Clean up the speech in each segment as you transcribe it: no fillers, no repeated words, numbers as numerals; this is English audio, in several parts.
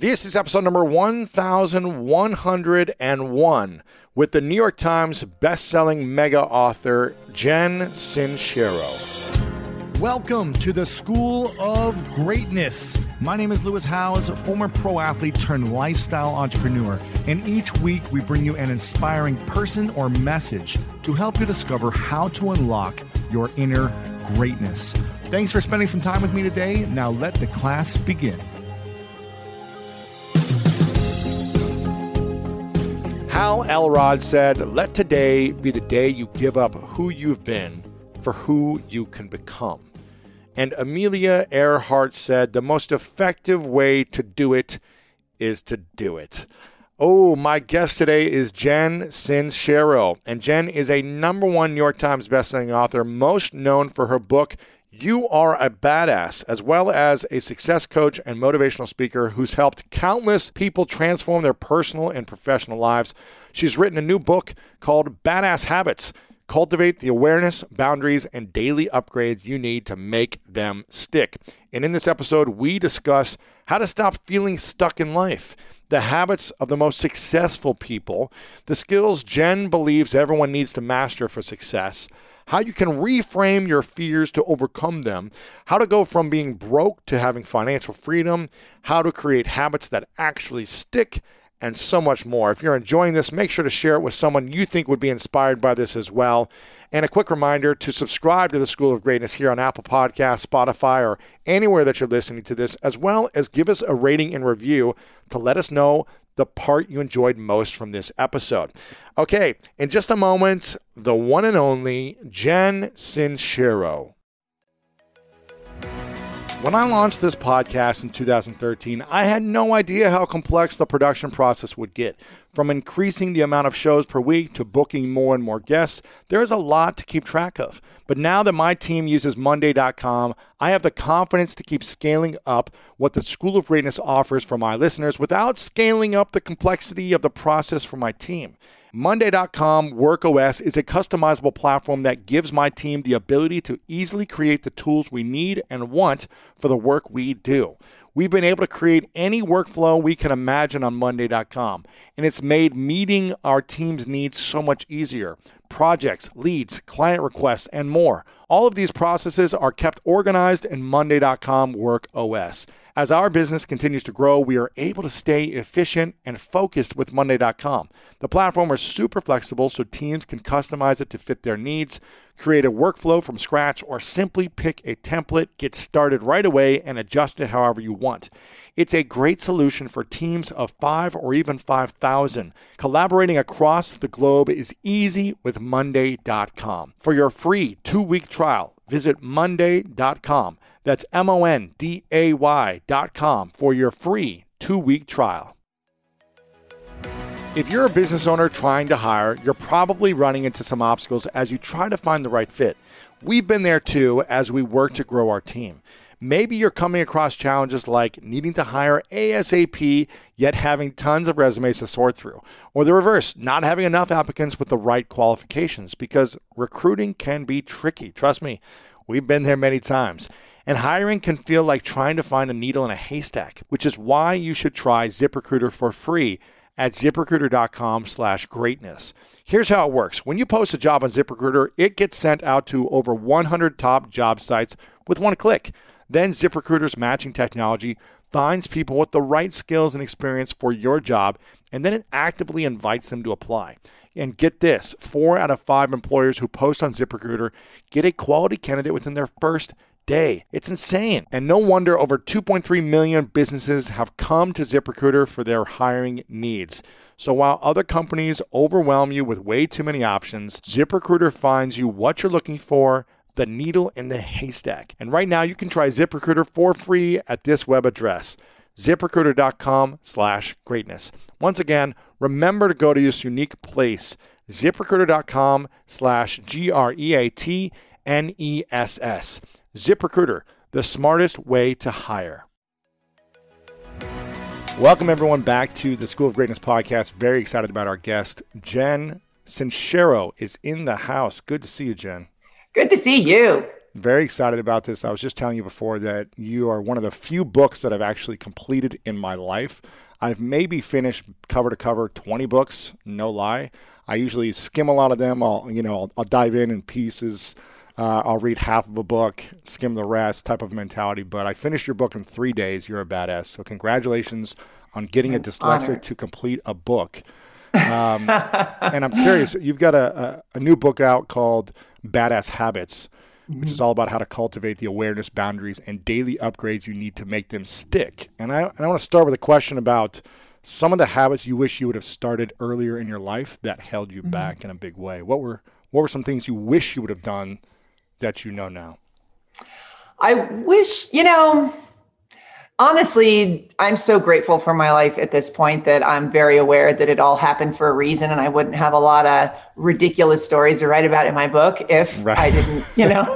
This is episode number 1101 with the New York Times bestselling mega author Jen Sincero. Welcome to the School of Greatness. My name is Lewis Howes, former pro athlete turned lifestyle entrepreneur. And each week we bring you an inspiring person or message to help you discover how to unlock your inner greatness. Thanks for spending some time with me today. Now let the class begin. Hal Elrod said, "Let today be the day you give up who you've been for who you can become." And Amelia Earhart said, "The most effective way to do it is to do it." Oh, my guest today is Jen Sincero. And Jen is a #1 New York Times bestselling author, most known for her book, You Are a Badass, as well as a success coach and motivational speaker who's helped countless people transform their personal and professional lives. She's written a new book called Badass Habits: Cultivate the awareness, boundaries, and daily upgrades you need to make them stick. And in this episode, we discuss how to stop feeling stuck in life, the habits of the most successful people, the skills Jen believes everyone needs to master for success, how you can reframe your fears to overcome them, how to go from being broke to having financial freedom, how to create habits that actually stick, and so much more. If you're enjoying this, make sure to share it with someone you think would be inspired by this as well. And a quick reminder to subscribe to the School of Greatness here on Apple Podcasts, Spotify, or anywhere that you're listening to this, as well as give us a rating and review to let us know the part you enjoyed most from this episode. Okay, in just a moment, the one and only Jen Sincero. When I launched this podcast in 2013, I had no idea how complex the production process would get. From increasing the amount of shows per week to booking more and more guests, there is a lot to keep track of. But now that my team uses Monday.com, I have the confidence to keep scaling up what the School of Greatness offers for my listeners without scaling up the complexity of the process for my team. Monday.com WorkOS is a customizable platform that gives my team the ability to easily create the tools we need and want for the work we do. We've been able to create any workflow we can imagine on Monday.com, and it's made meeting our team's needs so much easier. Projects, leads, client requests, and more. All of these processes are kept organized in Monday.com WorkOS. As our business continues to grow, we are able to stay efficient and focused with Monday.com. The platform is super flexible so teams can customize it to fit their needs, create a workflow from scratch, or simply pick a template, get started right away, and adjust it however you want. It's a great solution for teams of 5 or even 5,000. Collaborating across the globe is easy with Monday.com. For your free 2-week trial, visit Monday.com. That's Monday.com for your free 2-week trial. If you're a business owner trying to hire, you're probably running into some obstacles as you try to find the right fit. We've been there too as we work to grow our team. Maybe you're coming across challenges like needing to hire ASAP, yet having tons of resumes to sort through. Or the reverse, not having enough applicants with the right qualifications, because recruiting can be tricky. Trust me, we've been there many times. And hiring can feel like trying to find a needle in a haystack, which is why you should try ZipRecruiter for free at ZipRecruiter.com/greatness. Here's how it works. When you post a job on ZipRecruiter, it gets sent out to over 100 top job sites with one click. Then ZipRecruiter's matching technology finds people with the right skills and experience for your job, and then it actively invites them to apply. And get this, 4 out of 5 employers who post on ZipRecruiter get a quality candidate within their first day. It's insane. And no wonder over 2.3 million businesses have come to ZipRecruiter for their hiring needs. So while other companies overwhelm you with way too many options, ZipRecruiter finds you what you're looking for, the needle in the haystack. And right now you can try ZipRecruiter for free at this web address, ZipRecruiter.com/greatness. Once again, remember to go to this unique place, ZipRecruiter.com/GREATNESS. ZipRecruiter, the smartest way to hire. Welcome everyone back to the School of Greatness podcast. Very excited about our guest. Jen Sincero is in the house. Good to see you, Jen. Good to see you. Very excited about this. I was just telling you before that you are one of the few books that I've actually completed in my life. I've maybe finished cover to cover 20 books, no lie. I usually skim a lot of them. I'll dive in pieces. I'll read half of a book, skim the rest type of mentality. But I finished your book in 3 days. You're a badass. So congratulations on getting a dyslexic to complete a book. And I'm curious, you've got a new book out called Badass Habits, which is all about how to cultivate the awareness, boundaries, and daily upgrades you need to make them stick. And I want to start with a question about some of the habits you wish you would have started earlier in your life that held you back in a big way. What were some things you wish you would have done that you know now? I wish, honestly, I'm so grateful for my life at this point that I'm very aware that it all happened for a reason, and I wouldn't have a lot of ridiculous stories to write about in my book if I didn't,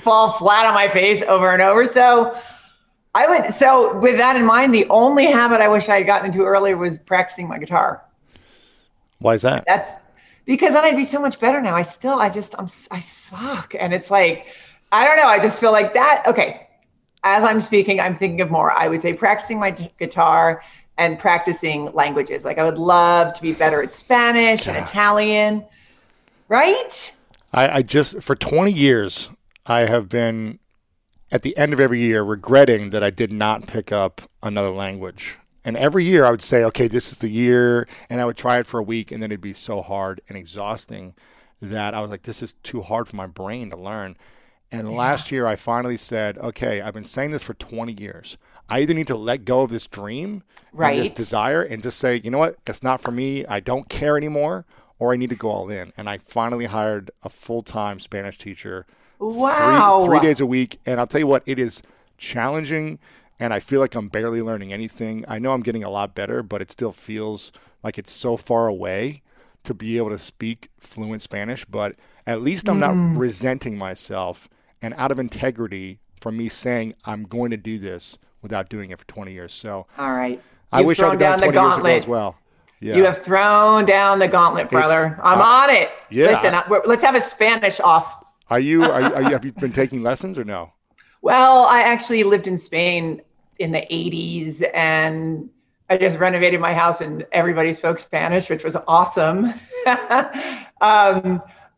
fall flat on my face over and over. So with that in mind, the only habit I wish I had gotten into earlier was practicing my guitar. Why is that? That's because then I'd be so much better now. I suck. And it's like, I don't know. I just feel like that. Okay. As I'm speaking, I'm thinking of more. I would say practicing my guitar and practicing languages. Like I would love to be better at Spanish and Italian. Right? I just, for 20 years, I have been at the end of every year regretting that I did not pick up another language. And every year I would say, okay, this is the year. And I would try it for a week. And then it'd be so hard and exhausting that I was like, this is too hard for my brain to learn. And last year I finally said, okay, I've been saying this for 20 years. I either need to let go of this dream and this desire and just say, you know what, it's not for me. I don't care anymore. Or I need to go all in. And I finally hired a full-time Spanish teacher. Wow. Three days a week. And I'll tell you what, it is challenging. And I feel like I'm barely learning anything. I know I'm getting a lot better, but it still feels like it's so far away to be able to speak fluent Spanish. But at least I'm not resenting myself, and out of integrity for me saying I'm going to do this without doing it for 20 years. So all right. You've I wish I had done 20 years ago as well. Yeah. You have thrown down the gauntlet, brother. I'm on it. Yeah. Listen, let's have a Spanish off. Have you been taking lessons or no? Well, I actually lived in Spain in the 80s, and I just renovated my house, and everybody spoke Spanish, which was awesome.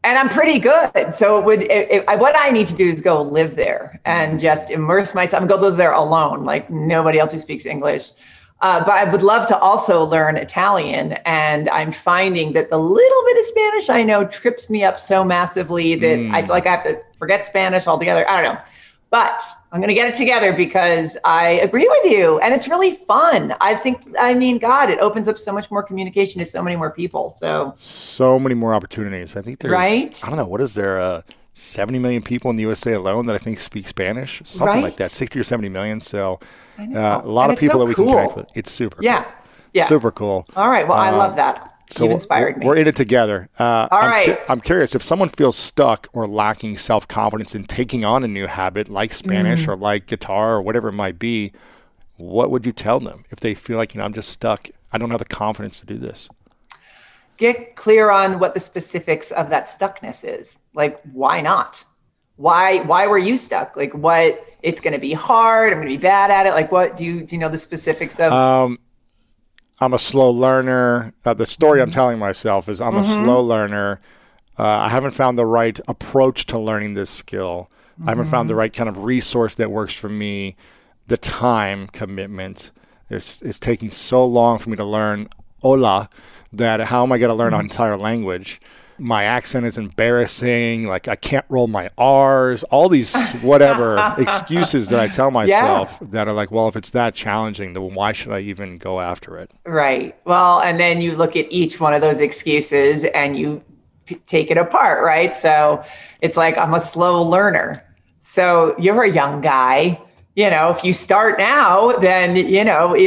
And I'm pretty good. So what I need to do is go live there and just immerse myself and go live there alone, like nobody else who speaks English. But I would love to also learn Italian. And I'm finding that the little bit of Spanish I know trips me up so massively that I feel like I have to forget Spanish altogether. I don't know. But I'm going to get it together because I agree with you. And it's really fun. God, it opens up so much more communication to so many more people. So many more opportunities. I think there's, I don't know, what is there, 70 million people in the USA alone that I think speak Spanish? Something like that, 60 or 70 million. So a lot of people that we can connect with. It's super cool. Yeah. Super cool. All right. Well, I love that. So you've inspired me. We're in it together. I'm curious if someone feels stuck or lacking self-confidence in taking on a new habit like Spanish or like guitar or whatever it might be, what would you tell them if they feel like, I'm just stuck, I don't have the confidence to do this? Get clear on what the specifics of that stuckness is. Like, why not? Why were you stuck? Like, what? It's going to be hard. I'm going to be bad at it. Like, what do you know the specifics of? I'm a slow learner. The story I'm telling myself is I'm a slow learner. I haven't found the right approach to learning this skill. I haven't found the right kind of resource that works for me. The time commitment is taking so long for me to learn hola that how am I going to learn an entire language? My accent is embarrassing. Like I can't roll my R's, all these whatever excuses that I tell myself that are like, well, if it's that challenging, then why should I even go after it? Right. Well, and then you look at each one of those excuses and you take it apart. Right. So it's like, I'm a slow learner. So you're a young guy. If you start now, then,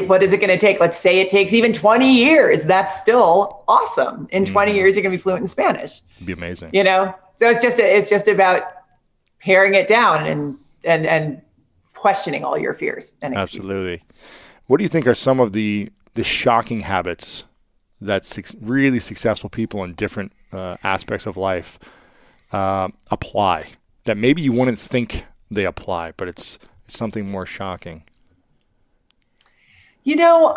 what is it going to take? Let's say it takes even 20 years. That's still awesome. In 20 years, you're going to be fluent in Spanish. It'd be amazing. So it's just about paring it down and questioning all your fears and excuses. Absolutely. What do you think are some of the shocking habits that really successful people in different aspects of life apply? that maybe you wouldn't think they apply, but it's something more shocking? You know,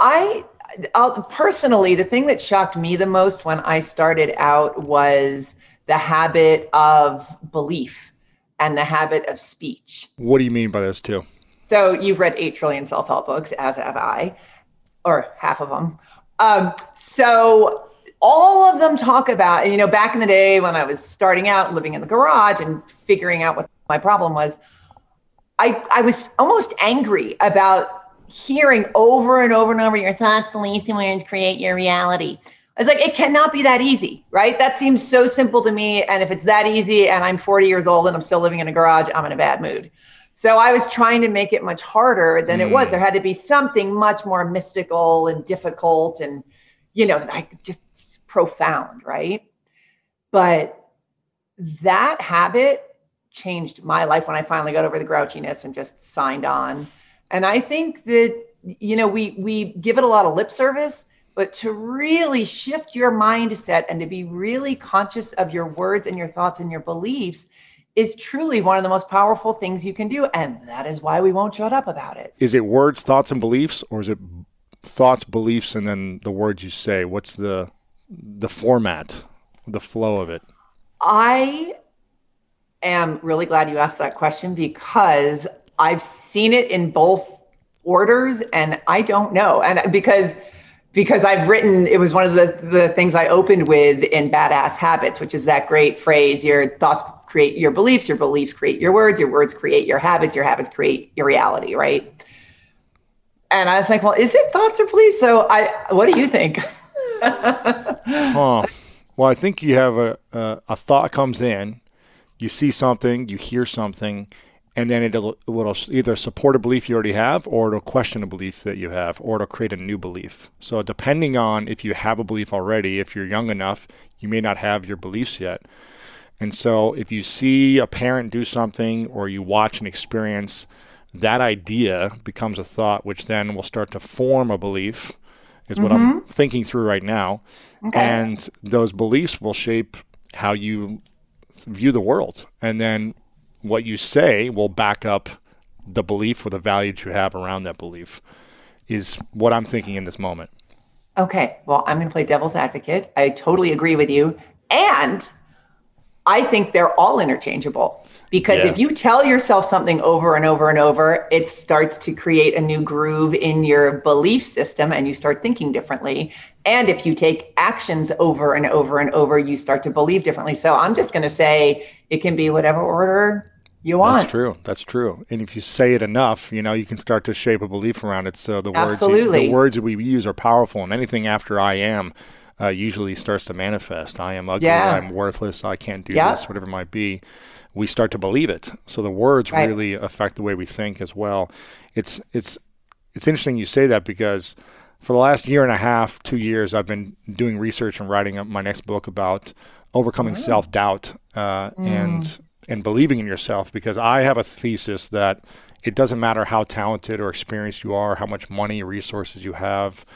I'll personally, the thing that shocked me the most when I started out was the habit of belief and the habit of speech. What do you mean by those two? So you've read 8 trillion self-help books, as have I, or half of them. So all of them talk about, you know, back in the day when I was starting out living in the garage and figuring out what my problem was, I was almost angry about hearing over and over and over, your thoughts, beliefs, and words create your reality. I was like, it cannot be that easy, right? That seems so simple to me. And if it's that easy and I'm 40 years old and I'm still living in a garage, I'm in a bad mood. So I was trying to make it much harder than it was. There had to be something much more mystical and difficult and, you know, like just profound, right? But that habit changed my life when I finally got over the grouchiness and just signed on. And I think that, you know, we give it a lot of lip service, but to really shift your mindset and to be really conscious of your words and your thoughts and your beliefs is truly one of the most powerful things you can do. And that is why we won't shut up about it. Is it words, thoughts, and beliefs, or is it thoughts, beliefs, and then the words you say? What's the format, the flow of it? I am really glad you asked that question, because I've seen it in both orders, and I don't know. And because I've written, it was one of the things I opened with in Badass Habits, which is that great phrase, your thoughts create your beliefs create your words create your habits create your reality, right? And I was like, well, is it thoughts or beliefs? So what do you think? Well, I think you have a thought comes in, you see something, you hear something, and then it will either support a belief you already have, or it'll question a belief that you have, or it'll create a new belief. So depending on if you have a belief already, if you're young enough, you may not have your beliefs yet. And so if you see a parent do something or you watch an experience, that idea becomes a thought, which then will start to form a belief, is what I'm thinking through right now. Okay. And those beliefs will shape how you view the world. And then what you say will back up the belief or the values you have around that belief, is what I'm thinking in this moment. Okay. Well, I'm going to play devil's advocate. I totally agree with you. And I think they're all interchangeable, because if you tell yourself something over and over and over, it starts to create a new groove in your belief system and you start thinking differently. And if you take actions over and over and over, you start to believe differently. So I'm just going to say it can be whatever order you want. That's true. And if you say it enough, you know, you can start to shape a belief around it. So the words that we use are powerful, and anything after I am usually starts to manifest. I am ugly, I'm worthless, I can't do this, whatever it might be. We start to believe it. So the words really affect the way we think as well. It's interesting you say that, because for the last year and a half, 2 years, I've been doing research and writing up my next book about overcoming self-doubt and believing in yourself, because I have a thesis that it doesn't matter how talented or experienced you are, how much money or resources you have,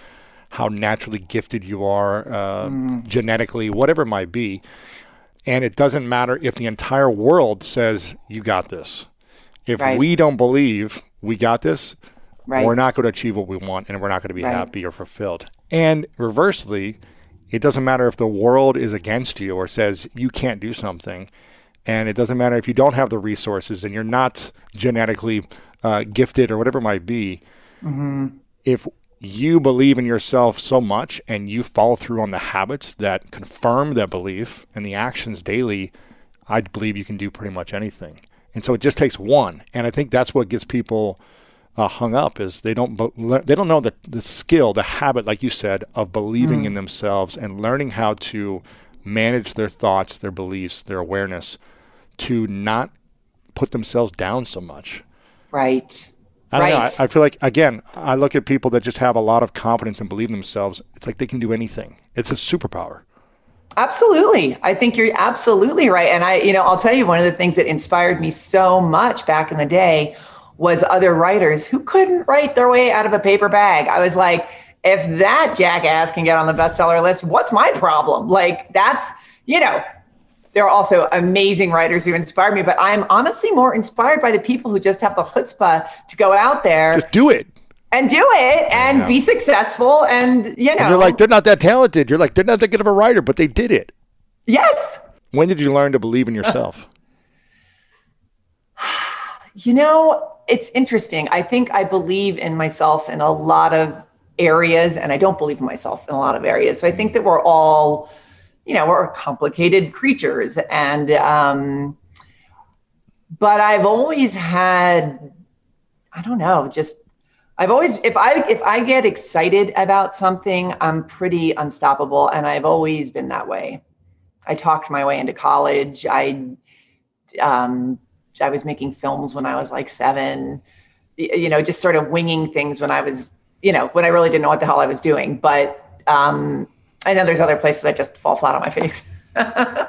how naturally gifted you are, genetically, whatever it might be. And it doesn't matter if the entire world says, you got this. If we don't believe we got this, we're not going to achieve what we want, and we're not going to be happy or fulfilled. And reversely, it doesn't matter if the world is against you or says you can't do something. And it doesn't matter if you don't have the resources and you're not genetically gifted or whatever it might be. Mm-hmm. If you believe in yourself so much and you follow through on the habits that confirm that belief and the actions daily, I believe you can do pretty much anything. And so it just takes one. And I think that's what gets people hung up, is they don't know the skill, the habit, like you said, of believing in themselves and learning how to manage their thoughts, their beliefs, their awareness, to not put themselves down so much. Right. I don't know. I feel like, again, I look at people that just have a lot of confidence and believe in themselves. It's like they can do anything. It's a superpower. Absolutely. I think you're absolutely right. And I'll tell you, one of the things that inspired me so much back in the day was other writers who couldn't write their way out of a paper bag. I was like, if that jackass can get on the bestseller list, what's my problem? Like, that's, you know, There are also amazing writers who inspire me, but I'm honestly more inspired by the people who just have the chutzpah to go out there. Just do it. And do it and be successful. And, you know. And you're like, they're not that talented. You're like, they're not that good of a writer, but they did it. Yes. When did you learn to believe in yourself? You know, it's interesting. I think I believe in myself in a lot of areas, and I don't believe in myself in a lot of areas. So I think that we're all, you know, we're complicated creatures. And, but I've always had, I don't know, just, I've always, if I get excited about something, I'm pretty unstoppable. And I've always been that way. I talked my way into college. I was making films when I was like 7, you know, just sort of winging things when I was, you know, when I really didn't know what the hell I was doing. But I know there's other places I just fall flat on my face. Sure.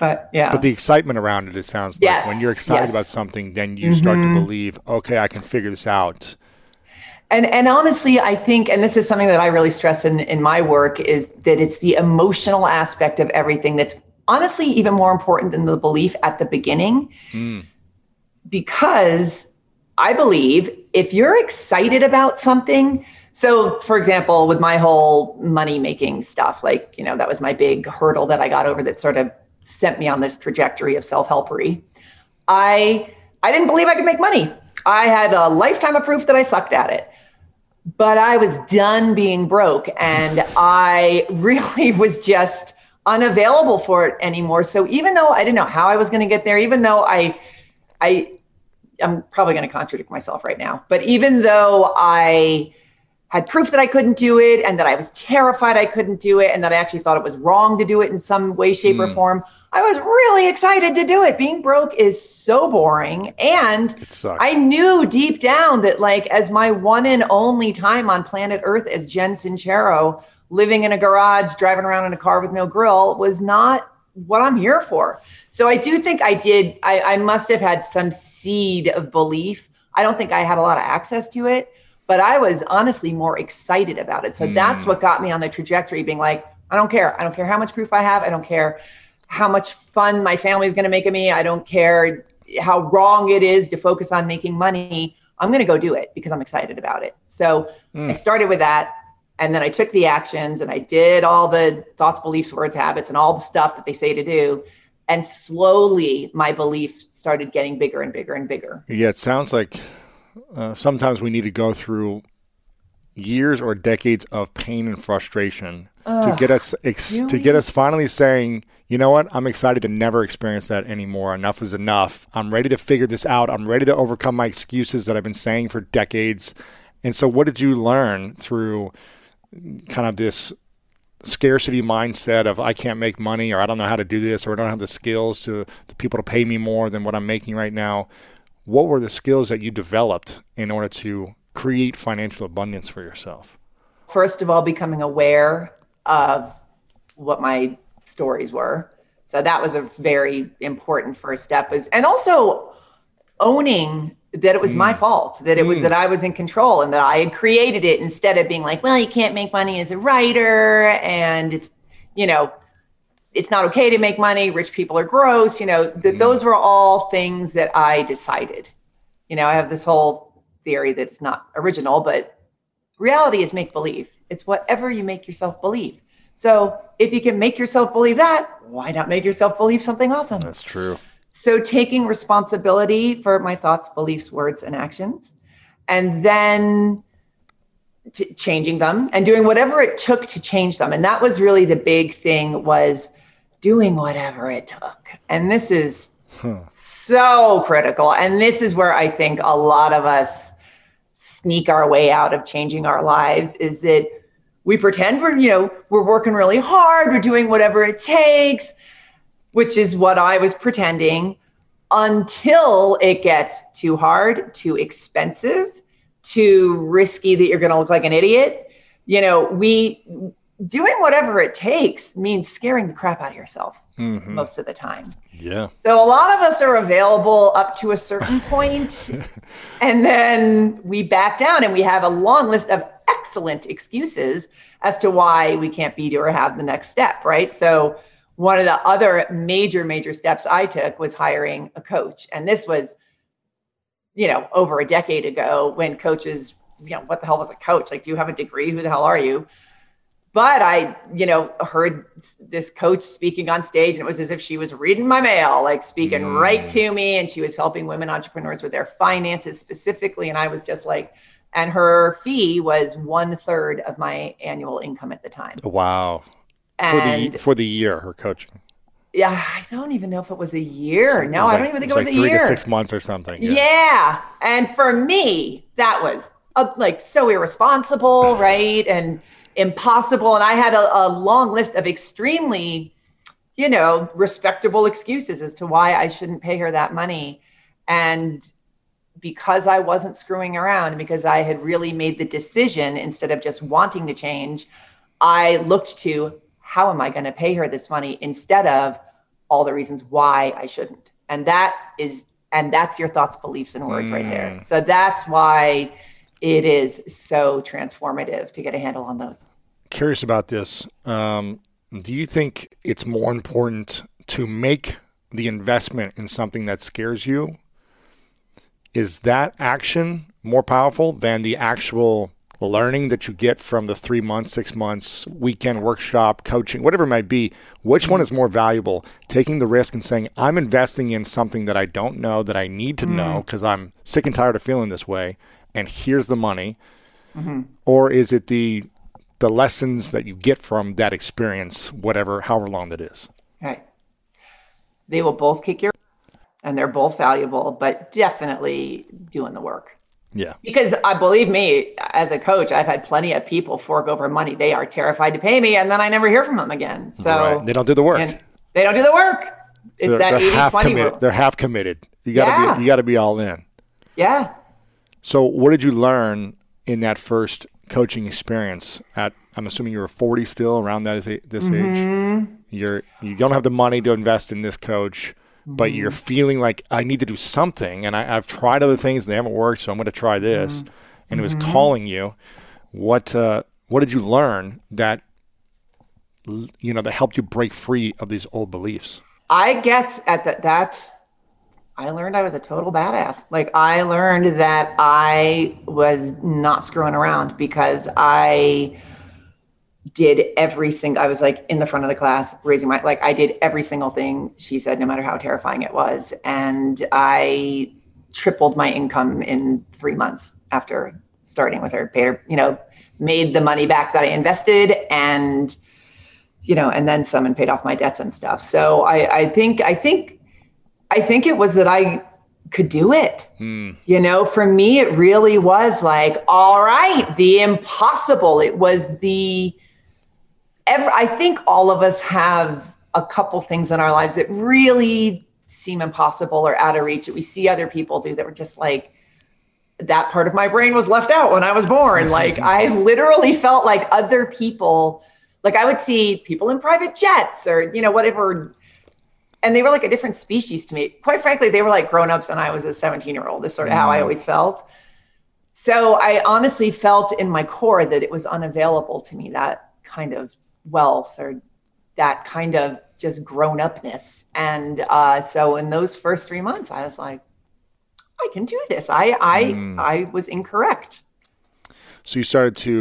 But yeah. But the excitement around it, it sounds like when you're excited about something, then you start to believe, okay, I can figure this out. And honestly, I think, and this is something that I really stress in my work, is that it's the emotional aspect of everything that's honestly even more important than the belief at the beginning. Because I believe if you're excited about something, so for example, with my whole money making stuff, like, you know, that was my big hurdle that I got over that sort of sent me on this trajectory of self-helpery. I didn't believe I could make money. I had a lifetime of proof that I sucked at it. But I was done being broke, and I really was just unavailable for it anymore. So even though I didn't know how I was going to get there, even though I'm probably going to contradict myself right now, but even though I had proof that I couldn't do it, and that I was terrified I couldn't do it, and that I actually thought it was wrong to do it in some way, shape, or form, I was really excited to do it. Being broke is so boring. And it sucks. I knew deep down that, like, as my one and only time on planet Earth as Jen Sincero, living in a garage, driving around in a car with no grill, was not what I'm here for. So I do think I must have had some seed of belief. I don't think I had a lot of access to it, but I was honestly more excited about it. So that's what got me on the trajectory, being like, I don't care. I don't care how much proof I have. I don't care how much fun my family is going to make of me. I don't care how wrong it is to focus on making money. I'm going to go do it because I'm excited about it. So I started with that. And then I took the actions, and I did all the thoughts, beliefs, words, habits, and all the stuff that they say to do. And slowly my belief started getting bigger and bigger and bigger. Yeah, it sounds like sometimes we need to go through years or decades of pain and frustration to get us to get us finally saying, you know what, I'm excited to never experience that anymore. Enough is enough. I'm ready to figure this out. I'm ready to overcome my excuses that I've been saying for decades. And so what did you learn through kind of this scarcity mindset of I can't make money, or I don't know how to do this, or I don't have the skills to people to pay me more than what I'm making right now? What were the skills that you developed in order to create financial abundance for yourself? First of all, becoming aware of what my stories were. So that was a very important first step, and also owning that it was my fault, that it was that I was in control and that I had created it, instead of being like, well, you can't make money as a writer, and it's, you know, it's not okay to make money. Rich people are gross. You know, those were all things that I decided. You know, I have this whole theory that it's not original, but reality is make-believe. It's whatever you make yourself believe. So if you can make yourself believe that, why not make yourself believe something awesome? That's true. So taking responsibility for my thoughts, beliefs, words, and actions, and then changing them and doing whatever it took to change them. And that was really the big thing, was doing whatever it took. And this is so critical. And this is where I think a lot of us sneak our way out of changing our lives, is that we pretend we're working really hard, we're doing whatever it takes, which is what I was pretending, until it gets too hard, too expensive, too risky that you're going to look like an idiot. You know, doing whatever it takes means scaring the crap out of yourself most of the time. Yeah. So a lot of us are available up to a certain point, and then we back down, and we have a long list of excellent excuses as to why we can't be, do, or have the next step, right? So one of the other major steps I took was hiring a coach. And this was, you know, over a decade ago when coaches, you know, what the hell was a coach? Like, do you have a degree? Who the hell are you? But I, you know, heard this coach speaking on stage, and it was as if she was reading my mail, like speaking right to me. And she was helping women entrepreneurs with their finances specifically. And I was just like, and her fee was 1/3 of my annual income at the time. Wow. And for the year, her coaching. Yeah. I don't even know if it was a year. No, I don't even think it was a year. It was like 3 to 6 months or something. Yeah. And for me, that was like so irresponsible, right? And impossible. And I had a long list of extremely, you know, respectable excuses as to why I shouldn't pay her that money. And because I wasn't screwing around, because I had really made the decision instead of just wanting to change, I looked to how am I going to pay her this money instead of all the reasons why I shouldn't. And that's your thoughts, beliefs, and words right there. So that's why it is so transformative to get a handle on those. Curious about this. Do you think it's more important to make the investment in something that scares you? Is that action more powerful than the actual learning that you get from the 3 months, 6 months, weekend workshop, coaching, whatever it might be? Which one is more valuable? Taking the risk and saying, I'm investing in something that I don't know, that I need to know because I'm sick and tired of feeling this way, and here's the money. Or is it the lessons that you get from that experience, whatever, however long that is? Right. They will both kick your and they're both valuable, but definitely doing the work. Yeah. Because I believe me, as a coach, I've had plenty of people fork over money. They are terrified to pay me, and then I never hear from them again. So They don't do the work. They don't do the work. It's they're half committed. They're half committed. You gotta be. You gotta be all in. Yeah. So what did you learn in that first coaching experience at, I'm assuming you were 40 still, around that this age? You don't have the money to invest in this coach, but you're feeling like I need to do something, and I've tried other things and they haven't worked, so I'm going to try this. And it was calling you. What did you learn that, you know, that helped you break free of these old beliefs? I guess at that I learned I was a total badass. Like, I learned that I was not screwing around because I did I was like in the front of the class raising my, like, I did every single thing she said, no matter how terrifying it was. And I tripled my income in 3 months after starting with her, paid her, you know, made the money back that I invested, and, you know, and then some, and paid off my debts and stuff. So I think it was that I could do it. You know, for me, it really was like, all right, the impossible. It was I think all of us have a couple things in our lives that really seem impossible or out of reach that we see other people do that were just like, that part of my brain was left out when I was born. Like, I literally felt like other people, like I would see people in private jets or, you know, whatever. And they were like a different species to me. Quite frankly, they were like grown-ups and I was a 17-year-old. That's sort of how I always felt. So I honestly felt in my core that it was unavailable to me, that kind of wealth or that kind of just grown-upness. And so in those first 3 months, I was like, I can do this. I was incorrect. So you started to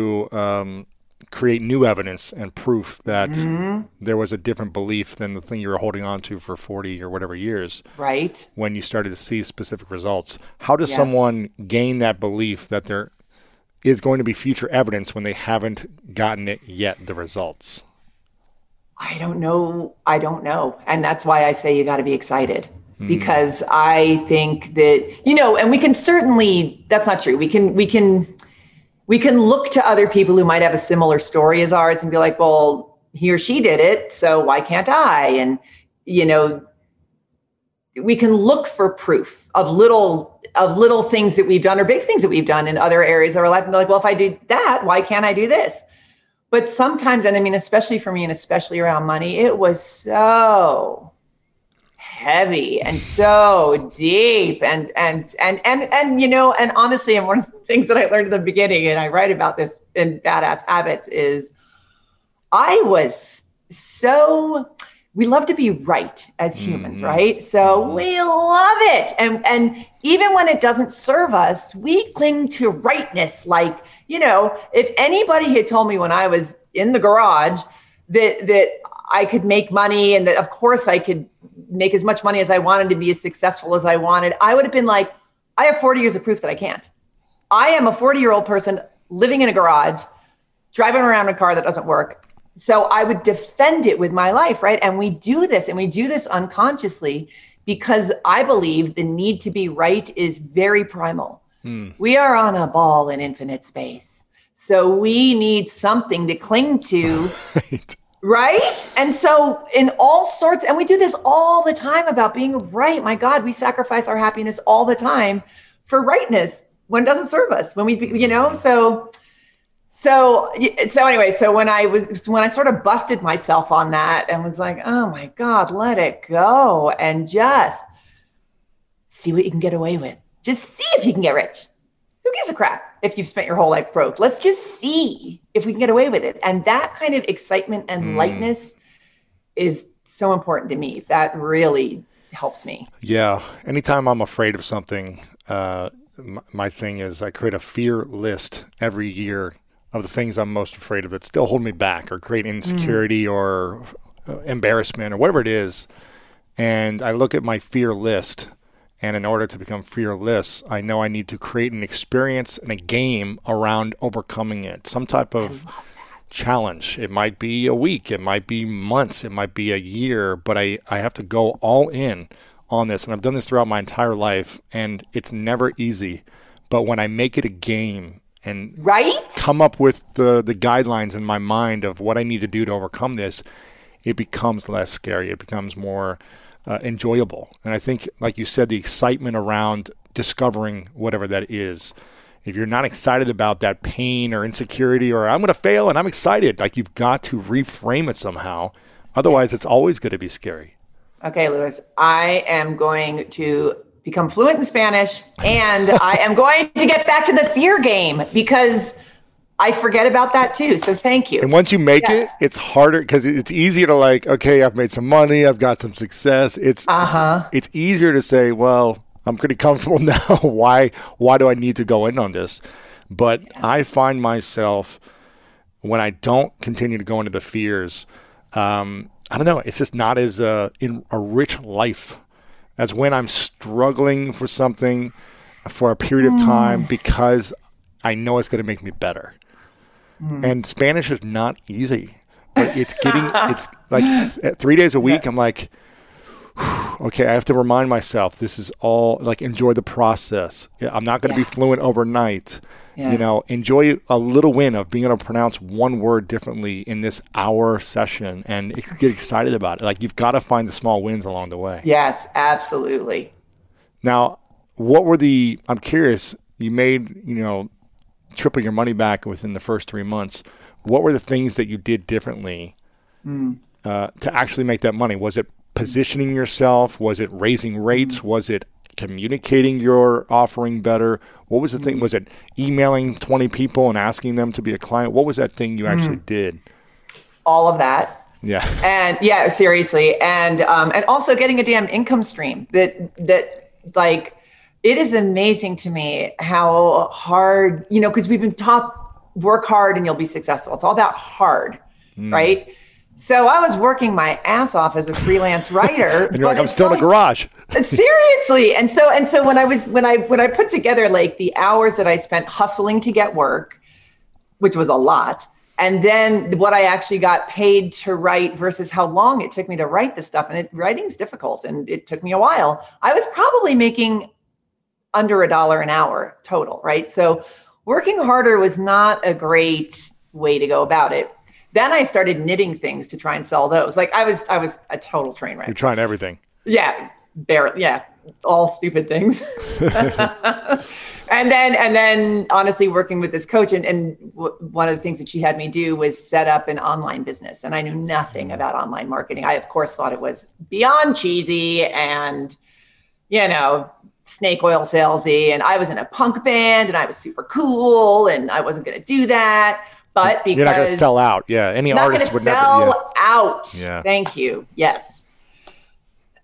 create new evidence and proof that there was a different belief than the thing you were holding on to for 40 or whatever years. Right. When you started to see specific results. How does someone gain that belief that there is going to be future evidence when they haven't gotten it yet, the results? I don't know. And that's why I say you got to be excited. Because I think that, you know, and we can certainly, that's not true. We can look to other people who might have a similar story as ours and be like, well, he or she did it, so why can't I? And, you know, we can look for proof of little things that we've done or big things that we've done in other areas of our life and be like, well, if I did that, why can't I do this? But sometimes, and I mean, especially for me and especially around money, it was so heavy and so deep and you know, and honestly, and one of the things that I learned at the beginning, and I write about this in Badass Habits, is I was so we love to be right as humans, right? So we love it. And even when it doesn't serve us, we cling to rightness. Like, you know, if anybody had told me when I was in the garage that I could make money and that, of course, I could make as much money as I wanted to be as successful as I wanted, I would have been like, I have 40 years of proof that I can't. I am a 40-year-old person living in a garage, driving around in a car that doesn't work. So I would defend it with my life, right? And we do this unconsciously because I believe the need to be right is very primal. We are on a ball in infinite space. So we need something to cling to, right? And so in all sorts, and we do this all the time about being right. My God, we sacrifice our happiness all the time for rightness when it doesn't serve us, when we, you know, So anyway, when I sort of busted myself on that and was like, oh my God, let it go and just see what you can get away with. Just see if you can get rich. Who gives a crap if you've spent your whole life broke? Let's just see if we can get away with it. And that kind of excitement and lightness is so important to me. That really helps me. Yeah. Anytime I'm afraid of something, my thing is I create a fear list every year of the things I'm most afraid of that still hold me back or create insecurity or embarrassment or whatever it is. And I look at my fear list, and in order to become fearless, I know I need to create an experience and a game around overcoming it, some type of challenge. It might be a week, it might be months, it might be a year, but I have to go all in on this. And I've done this throughout my entire life, and it's never easy. But when I make it a game and come up with the guidelines in my mind of what I need to do to overcome this, it becomes less scary. It becomes more enjoyable. And I think, like you said, the excitement around discovering whatever that is. If you're not excited about that pain or insecurity or I'm going to fail and I'm excited, like you've got to reframe it somehow. Otherwise, it's always going to be scary. Okay, Lewis, I am going to become fluent in Spanish, and I am going to get back to the fear game because I forget about that too. So thank you. And once you make it, it's harder because it's easier to like, okay, I've made some money, I've got some success. It's easier to say, well, I'm pretty comfortable now. Why do I need to go in on this? But I find myself when I don't continue to go into the fears, I don't know. It's just not as in a rich life as when I'm struggling for something for a period of time because I know it's going to make me better. And Spanish is not easy. But it's like 3 days a week. I'm like, okay, I have to remind myself this is all like enjoy the process. I'm not going to be fluent overnight. You know, enjoy a little win of being able to pronounce one word differently in this hour session and get excited about it. Like you've got to find the small wins along the way. Yes, absolutely. Now, what were I'm curious, you made, you know, triple your money back within the first 3 months. What were the things that you did differently to actually make that money? Was it positioning yourself? Was it raising rates? Was it communicating your offering better? What was the thing? Was it emailing 20 people and asking them to be a client? What was that thing you actually did? All of that. Yeah. And yeah, seriously. And also getting a damn income stream that like, it is amazing to me how hard, you know, because we've been taught work hard and you'll be successful. It's all about hard, right? So I was working my ass off as a freelance writer. And you're like, I'm still in a garage. Seriously. And so when I put together like the hours that I spent hustling to get work, which was a lot, and then what I actually got paid to write versus how long it took me to write this stuff. And writing's difficult and it took me a while. I was probably making under $1 an hour total, right? So working harder was not a great way to go about it. Then I started knitting things to try and sell those. Like I was a total train wreck. You're trying everything. Yeah, barely. Yeah, all stupid things. And then, honestly, working with this coach and one of the things that she had me do was set up an online business. And I knew nothing about online marketing. I of course thought it was beyond cheesy and, you know, snake oil salesy. And I was in a punk band and I was super cool and I wasn't going to do that. but because you're not going to sell out. Yeah. Any artist would never sell out. Yeah. Thank you. Yes.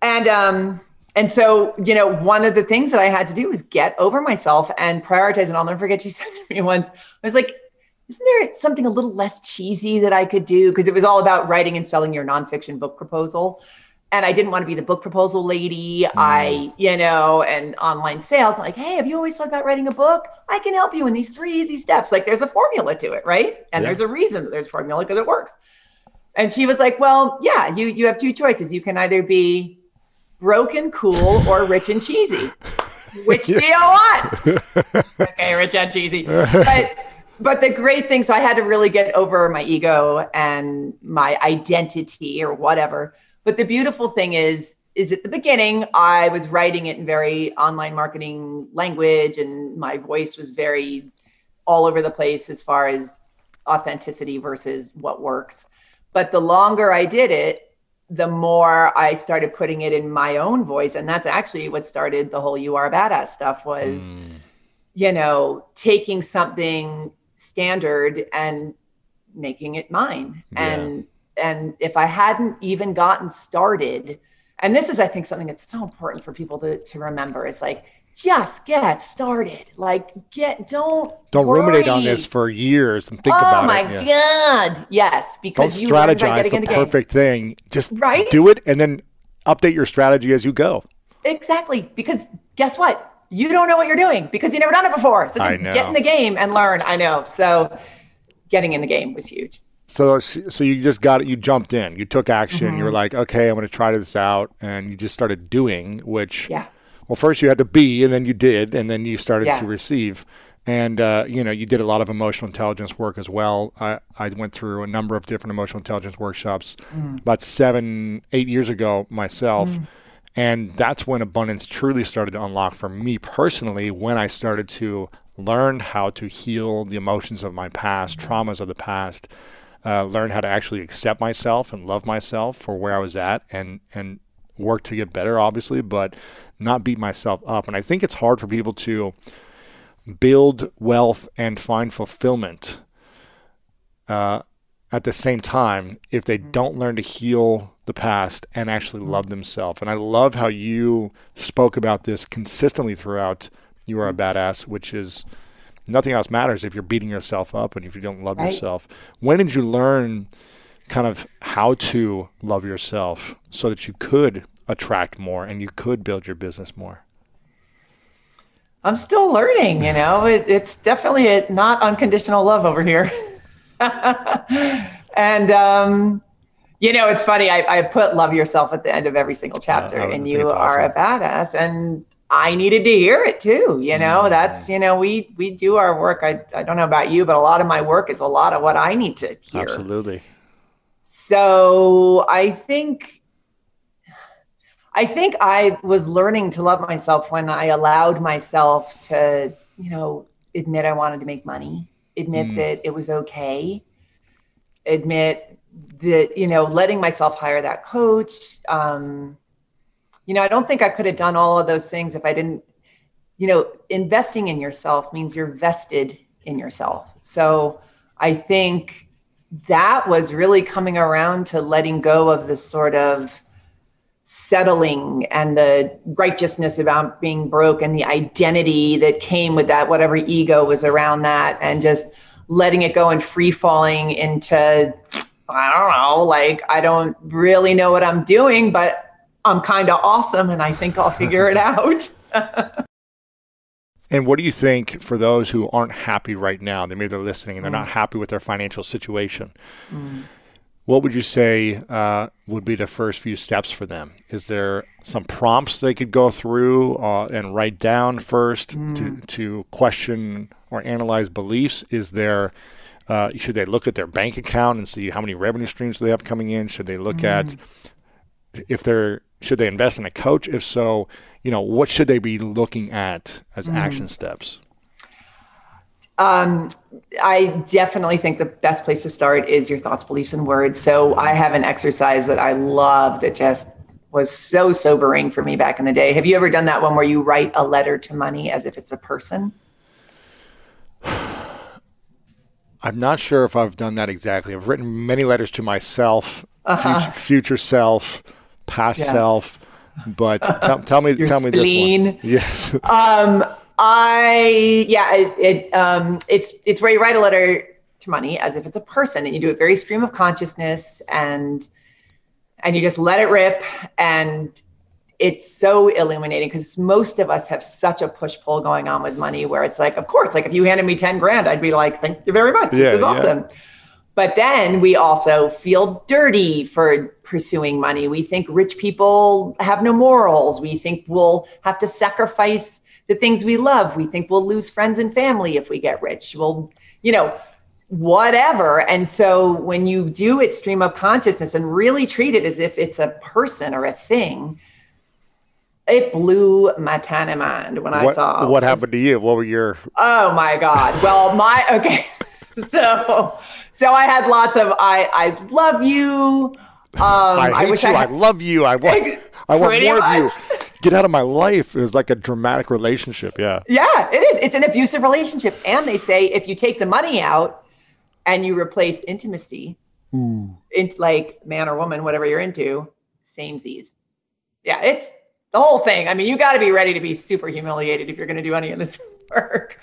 And so, you know, one of the things that I had to do was get over myself and prioritize. And I'll never forget, you said to me once, I was like, isn't there something a little less cheesy that I could do? Because it was all about writing and selling your nonfiction book proposal. And I didn't want to be the book proposal lady. And online sales. I'm like, hey, have you always thought about writing a book? I can help you in these 3 easy steps. Like, there's a formula to it, right? And there's a reason that there's a formula, because it works. And she was like, well, yeah, you have 2 choices. You can either be broke and cool or rich and cheesy. Which do you want? Okay, rich and cheesy. But the great thing, so I had to really get over my ego and my identity or whatever. But the beautiful thing is at the beginning, I was writing it in very online marketing language, and my voice was very all over the place as far as authenticity versus what works. But the longer I did it, the more I started putting it in my own voice. And that's actually what started the whole You Are a Badass stuff was, you know, taking something standard and making it mine. Yeah. And if I hadn't even gotten started, and this is, I think, something that's so important for people to remember, is like, just get started. Like, don't worry. Ruminate on this for years and think about it. Oh my God. Yes. Because don't strategize the perfect thing. Just do it and then update your strategy as you go. Exactly. Because guess what? You don't know what you're doing because you've never done it before. So just get in the game and learn. I know. So getting in the game was huge. So you just got it. You jumped in. You took action. Mm-hmm. You were like, okay, I'm going to try this out, and you just started doing. Which, well, first you had to be, and then you did, and then you started to receive. And you know, you did a lot of emotional intelligence work as well. I went through a number of different emotional intelligence workshops about 7-8 years ago myself, and that's when abundance truly started to unlock for me personally. When I started to learn how to heal the emotions of my past, traumas of the past. Learn how to actually accept myself and love myself for where I was at and work to get better, obviously, but not beat myself up. And I think it's hard for people to build wealth and find fulfillment at the same time if they don't learn to heal the past and actually love themselves. And I love how you spoke about this consistently throughout You Are a Badass, which is... nothing else matters if you're beating yourself up and if you don't love yourself. When did you learn kind of how to love yourself so that you could attract more and you could build your business more? I'm still learning, you know. It's definitely not unconditional love over here. And, you know, it's funny. I put love yourself at the end of every single chapter and You Are a Badass. And I needed to hear it too. You know, that's, you know, we do our work. I don't know about you, but a lot of my work is a lot of what I need to hear. Absolutely. So I think I was learning to love myself when I allowed myself to, you know, admit I wanted to make money, admit that it was okay, admit that, you know, letting myself hire that coach, you know, I don't think I could have done all of those things if I didn't, you know, investing in yourself means you're vested in yourself. So I think that was really coming around to letting go of the sort of settling and the righteousness about being broke and the identity that came with that, whatever ego was around that, and just letting it go and free falling into, I don't know, like, I don't really know what I'm doing, but I'm kind of awesome, and I think I'll figure it out. And what do you think for those who aren't happy right now? Maybe they're listening and they're not happy with their financial situation. What would you say would be the first few steps for them? Is there some prompts they could go through and write down first to question or analyze beliefs? Is there... should they look at their bank account and see how many revenue streams they have coming in? Should they look at... should they invest in a coach? If so, you know, what should they be looking at as action steps? I definitely think the best place to start is your thoughts, beliefs, and words. So I have an exercise that I love that just was so sobering for me back in the day. Have you ever done that one where you write a letter to money as if it's a person? I'm not sure if I've done that exactly. I've written many letters to myself, future self, past self, but tell me this one. Yes. It's where you write a letter to money as if it's a person, and you do it very stream of consciousness, and you just let it rip. And it's so illuminating, because most of us have such a push-pull going on with money, where it's like, of course, like if you handed me 10 grand, I'd be like, thank you very much. Yeah, this is awesome. But then we also feel dirty for pursuing money. We think rich people have no morals. We think we'll have to sacrifice the things we love. We think we'll lose friends and family if we get rich. We'll, whatever. And so when you do it stream of consciousness and really treat it as if it's a person or a thing, it blew my tiny mind when I saw. What happened to you? What were your? Oh my God. Well, So I had lots of, I love you. I love you. I want more of you. Get out of my life. It was like a dramatic relationship. Yeah. Yeah, it is. It's an abusive relationship. And they say, if you take the money out and you replace intimacy, like man or woman, whatever you're into, samesies. Yeah. It's the whole thing. I mean, you got to be ready to be super humiliated if you're going to do any of this work.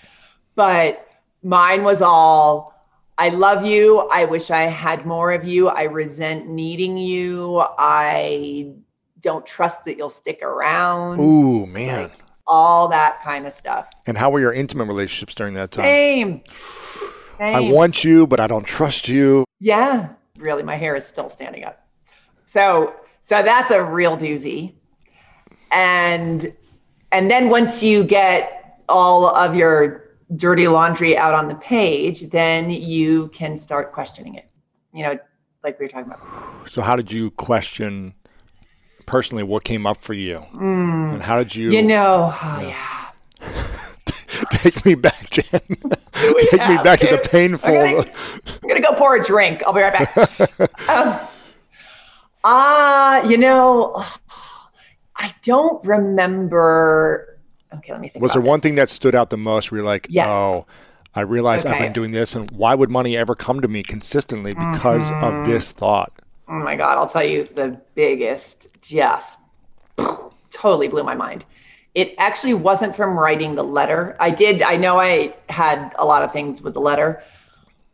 But mine was all, I love you. I wish I had more of you. I resent needing you. I don't trust that you'll stick around. Ooh, man. Like, all that kind of stuff. And how were your intimate relationships during that time? Same. I want you, but I don't trust you. Yeah. Really, my hair is still standing up. So that's a real doozy. And then once you get all of your dirty laundry out on the page, then you can start questioning it, like we were talking about. So how did you question personally what came up for you? And how did you... Take me back, Jen. Take me back to the painful... I'm going to go pour a drink. I'll be right back. I don't remember... Okay, let me think. Was there one thing that stood out the most where you're like, yes. Oh, I realized I've been doing this, and why would money ever come to me consistently because of this thought? Oh my God, I'll tell you the biggest, just totally blew my mind. It actually wasn't from writing the letter. I had a lot of things with the letter,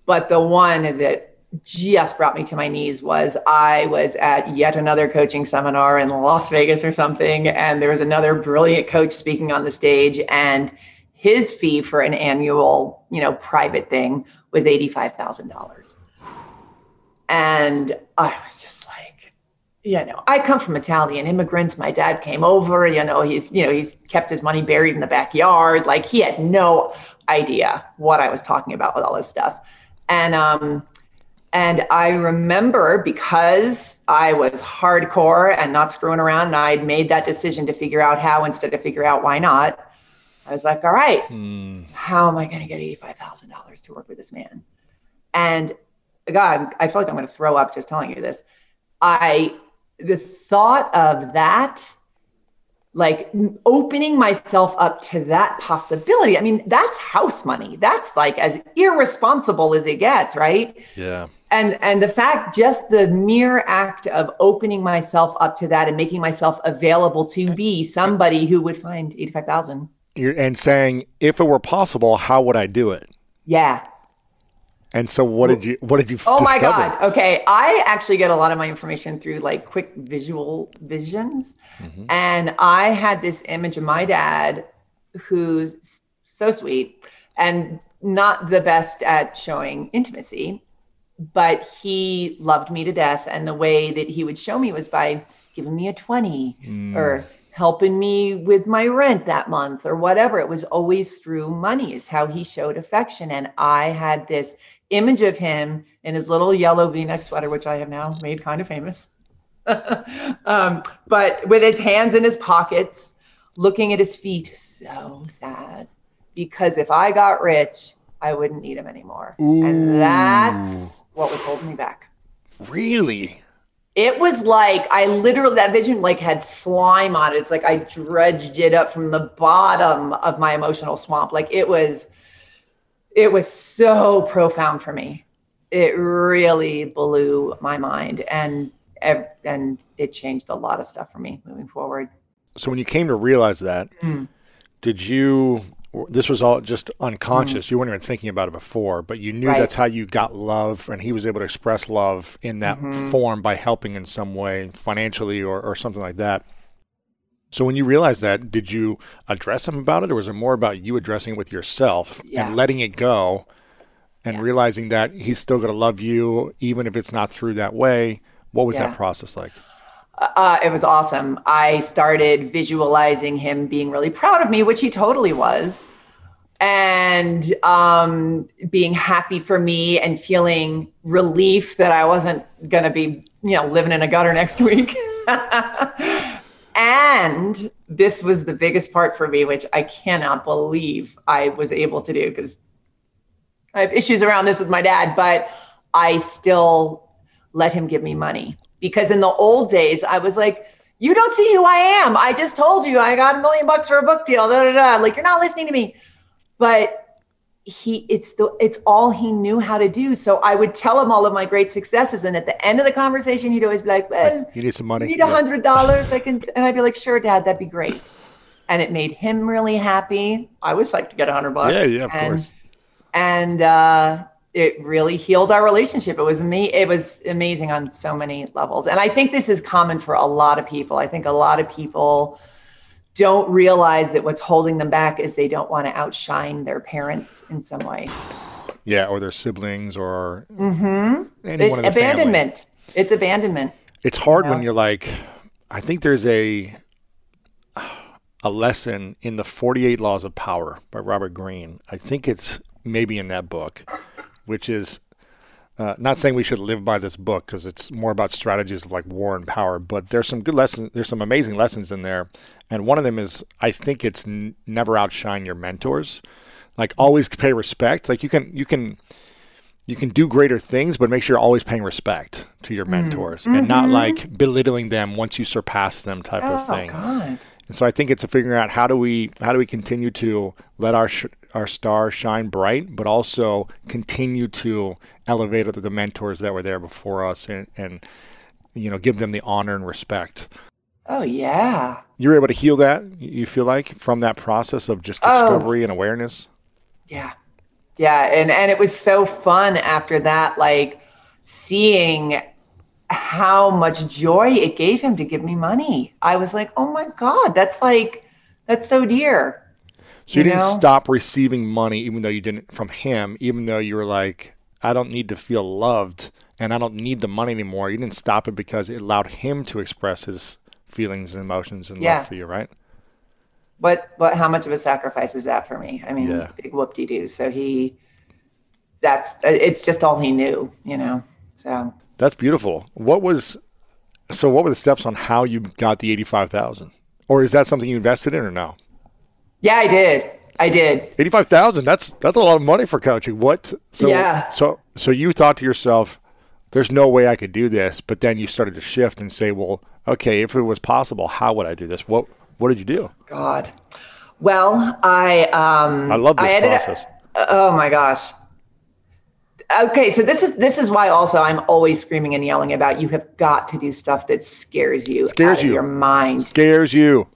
but the one that just brought me to my knees was I was at yet another coaching seminar in Las Vegas or something, and there was another brilliant coach speaking on the stage, and his fee for an annual, private thing was $85,000. And I was just like, I come from Italian immigrants. My dad came over, he's kept his money buried in the backyard. Like, he had no idea what I was talking about with all this stuff. And I remember, because I was hardcore and not screwing around, and I'd made that decision to figure out how instead of figure out why not, I was like, all right, how am I going to get $85,000 to work with this man? And God, I feel like I'm going to throw up just telling you this. The thought of that, like opening myself up to that possibility. I mean, that's house money. That's like as irresponsible as it gets, right? Yeah. And the fact, just the mere act of opening myself up to that and making myself available to be somebody who would find $85,000. And saying, if it were possible, how would I do it? Yeah. And so what did you Oh my discover? God. Okay. I actually get a lot of my information through like quick visual visions. Mm-hmm. And I had this image of my dad, who's so sweet and not the best at showing intimacy, but he loved me to death. And the way that he would show me was by giving me a 20 or helping me with my rent that month or whatever. It was always through money is how he showed affection. And I had this image of him in his little yellow V-neck sweater, which I have now made kind of famous, but with his hands in his pockets, looking at his feet, so sad, because if I got rich, I wouldn't need him anymore. Ooh. And that's what was holding me back. Really? It was like, that vision like had slime on it. It's like I dredged it up from the bottom of my emotional swamp. Like it was so profound for me. It really blew my mind, and it changed a lot of stuff for me moving forward. So when you came to realize that, did you, this was all just unconscious. You weren't even thinking about it before, but you knew that's how you got love, and he was able to express love in that form by helping in some way financially or something like that. So when you realized that, did you address him about it, or was it more about you addressing it with yourself and letting it go and realizing that he's still going to love you, even if it's not through that way? What was that process like? It was awesome. I started visualizing him being really proud of me, which he totally was, and being happy for me and feeling relief that I wasn't going to be, you know, living in a gutter next week. And this was the biggest part for me, which I cannot believe I was able to do, because I have issues around this with my dad, but I still let him give me money. Because in the old days, I was like, you don't see who I am. I just told you I got $1 million for a book deal. Da, da, da. Like, you're not listening to me. But it's all he knew how to do. So I would tell him all of my great successes. And at the end of the conversation, he'd always be like, well, you need some money. You need $100. And I'd be like, sure, Dad, that'd be great. And it made him really happy. I was psyched to get $100. Yeah, yeah, of course. And, it really healed our relationship. It was amazing on so many levels. And I think this is common for a lot of people. I think a lot of people don't realize that what's holding them back is they don't want to outshine their parents in some way. Yeah, or their siblings or anyone in the abandonment. Family. It's abandonment. It's hard when you're like, I think there's a lesson in the 48 Laws of Power by Robert Greene. I think it's maybe in that book, which is not saying we should live by this book, because it's more about strategies of like war and power, but there's some good lessons. There's some amazing lessons in there. And one of them is, I think it's never outshine your mentors. Like, always pay respect. Like, you can do greater things, but make sure you're always paying respect to your mentors and not like belittling them once you surpass them type of thing. God. And so I think it's a figuring out how do we continue to let our star shine bright, but also continue to elevate the mentors that were there before us and you know, give them the honor and respect. Oh, yeah. You were able to heal that, you feel like, from that process of just discovery and awareness? Yeah. Yeah. And it was so fun after that, like seeing how much joy it gave him to give me money. I was like, oh my God, that's so dear. So you didn't stop receiving money, even though you didn't, from him, even though you were like, I don't need to feel loved and I don't need the money anymore. You didn't stop it because it allowed him to express his feelings and emotions and love for you, right? But how much of a sacrifice is that for me? I mean, big whoop-de-doo. So it's just all he knew, you know, so. That's beautiful. What were the steps on how you got the $85,000? Or is that something you invested in or no? Yeah, I did. $85,000. That's a lot of money for coaching. What? So, yeah. So you thought to yourself, there's no way I could do this. But then you started to shift and say, well, okay, if it was possible, how would I do this? What did you do? God. Well, I love this process. Oh my gosh. Okay. So this is why also I'm always screaming and yelling about, you have got to do stuff that scares you out of your mind. Scares you.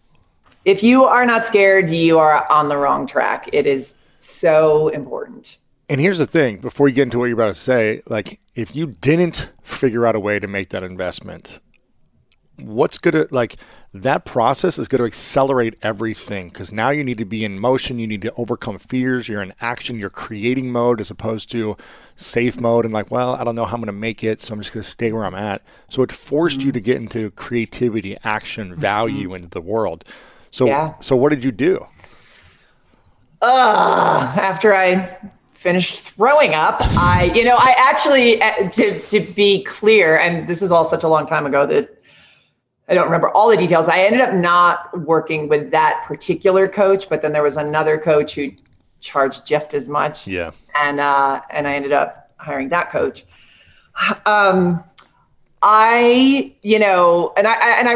If you are not scared, you are on the wrong track. It is so important. And here's the thing, before you get into what you're about to say, like, if you didn't figure out a way to make that investment, that process is going to accelerate everything, because now you need to be in motion. You need to overcome fears. You're in action. You're creating mode as opposed to safe mode and like, well, I don't know how I'm going to make it, so I'm just going to stay where I'm at. So it forced you to get into creativity, action, value into the world. So what did you do? After I finished throwing up, I actually, to be clear, and this is all such a long time ago that I don't remember all the details. I ended up not working with that particular coach, but then there was another coach who charged just as much. Yeah. And I ended up hiring that coach. I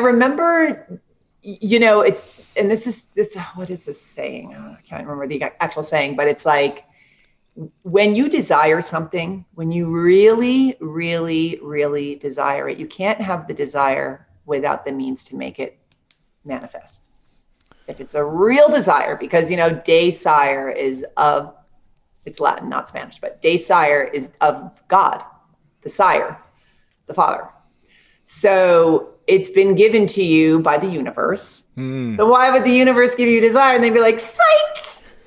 remember, you know, it's, and this is this, what is this saying? I can't remember the actual saying, but it's like, when you desire something, when you really, really, really desire it, you can't have the desire without the means to make it manifest. If it's a real desire, because, you know, desire is of, it's Latin, not Spanish, but desire is of God, the sire, the father. So it's been given to you by the universe. Mm. So why would the universe give you desire? And they'd be like, psych,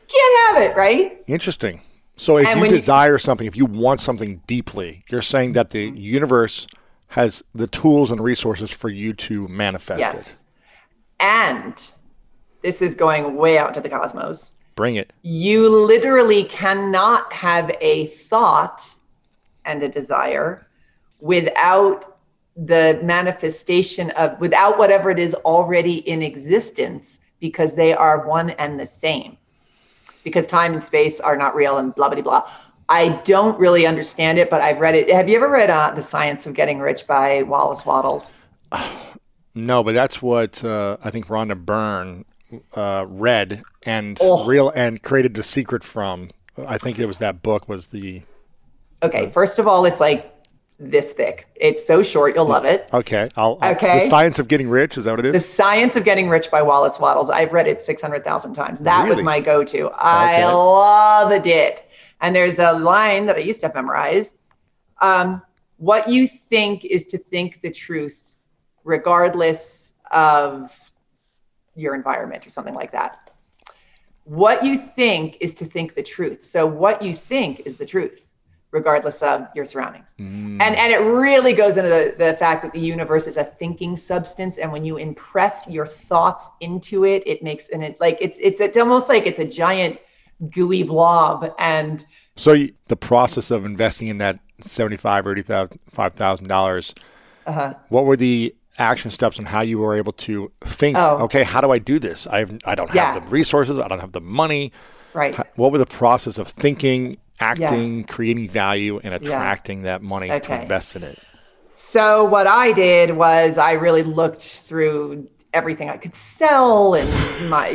can't have it, right? Interesting. So if you desire something, if you want something deeply, you're saying that the universe has the tools and resources for you to manifest it. And this is going way out to the cosmos. Bring it. You literally cannot have a thought and a desire without the manifestation of, without whatever it is already in existence, because they are one and the same. Because time and space are not real and blah, blah, blah. I don't really understand it, but I've read it. Have you ever read The Science of Getting Rich by Wallace Wattles? No, but that's what I think Rhonda Byrne read and created The Secret from. I think it was that book was the... Okay, first of all, it's like this thick. It's so short, you'll love it. Okay. The Science of Getting Rich, is that what it is? The Science of Getting Rich by Wallace Wattles. I've read it 600,000 times. That was my go-to. I loved it. And there's a line that I used to have memorized. What you think is to think the truth, regardless of your environment or something like that. What you think is to think the truth. So what you think is the truth, regardless of your surroundings. Mm. And it really goes into the fact that the universe is a thinking substance. And when you impress your thoughts into it, it makes, and it like, it's almost like it's a giant gooey blob. And so the process of investing in that $75,000 or $85,000, what were the action steps on how you were able to think, okay, how do I do this? I don't have the resources. I don't have the money. Right. What were the process of thinking, acting, creating value, and attracting that money to invest in it? So what I did was I really looked through everything I could sell and my,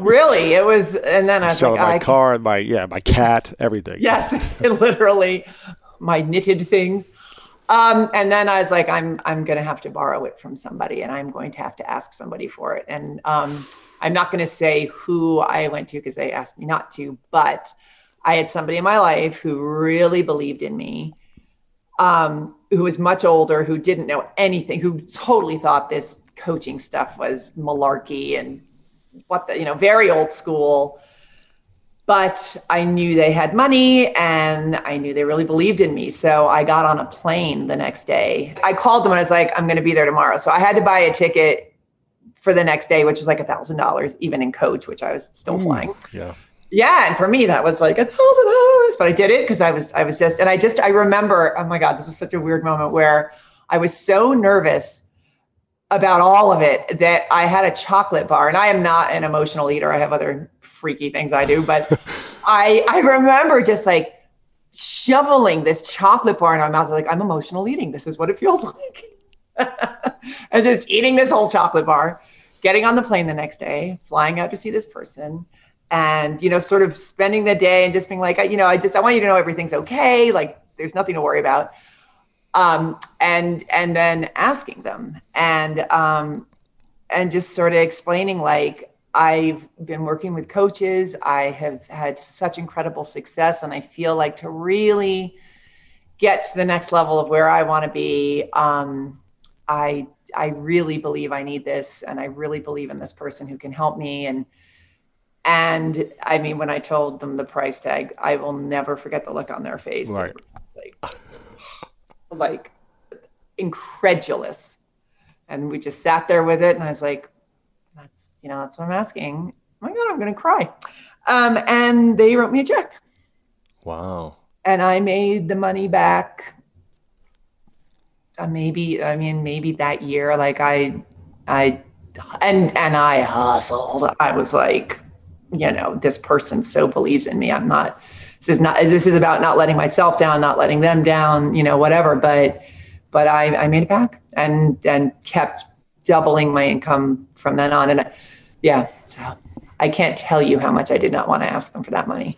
really it was, and then I was selling my car, my cat, everything. Yes, literally my knitted things. And then I was like, I'm going to have to borrow it from somebody, and I'm going to have to ask somebody for it. And I'm not going to say who I went to because they asked me not to, but I had somebody in my life who really believed in me, who was much older, who didn't know anything, who totally thought this coaching stuff was malarkey and very old school. But I knew they had money and I knew they really believed in me. So I got on a plane the next day. I called them and I was like, I'm going to be there tomorrow. So I had to buy a ticket for the next day, which was like $1,000, even in coach, which I was still flying. Yeah. Yeah. And for me, that was like $1,000, but I did it because I remember, oh my God, this was such a weird moment where I was so nervous about all of it that I had a chocolate bar, and I am not an emotional eater. I have other freaky things I do, but I remember just like shoveling this chocolate bar in my mouth, like, I'm emotional eating. This is what it feels like. And just eating this whole chocolate bar, getting on the plane the next day, flying out to see this person, and sort of spending the day and just being like, I want you to know everything's okay. Like, there's nothing to worry about. And then asking them and just sort of explaining, like, I've been working with coaches. I have had such incredible success, and I feel like to really get to the next level of where I want to be, I really believe I need this, and I really believe in this person who can help me. And I mean, when I told them the price tag, I will never forget the look on their face. Right. Like incredulous. And we just sat there with it, and I was like, that's what I'm asking. Oh my God, I'm going to cry. And they wrote me a check. Wow. And I made the money back. Maybe that year, like I hustled. I was like, this person so believes in me. This is about not letting myself down, not letting them down, whatever. But I made it back and kept doubling my income from then on. And so I can't tell you how much I did not want to ask them for that money.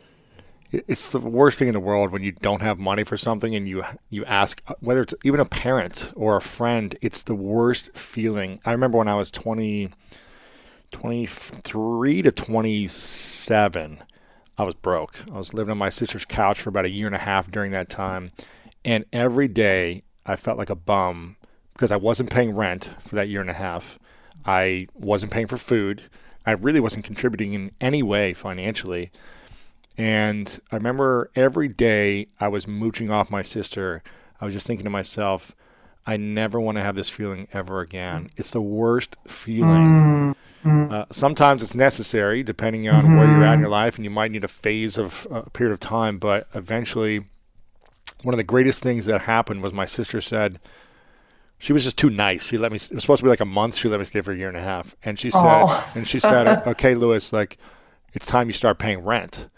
It's the worst thing in the world when you don't have money for something and you ask, whether it's even a parent or a friend, it's the worst feeling. I remember when I was 23 to 27, I was broke. I was living on my sister's couch for about 1.5 years during that time. And every day I felt like a bum because I wasn't paying rent for that 1.5 years. I wasn't paying for food. I really wasn't contributing in any way financially. And I remember every day I was mooching off my sister. I was just thinking to myself, I never want to have this feeling ever again. It's the worst feeling. Sometimes it's necessary, depending on where you're at in your life, and you might need a phase of a period of time. But eventually, one of the greatest things that happened was my sister said, she was just too nice. She let me, it was supposed to be like a month. She let me stay for 1.5 years. And she said, okay, Lewis, like, it's time you start paying rent.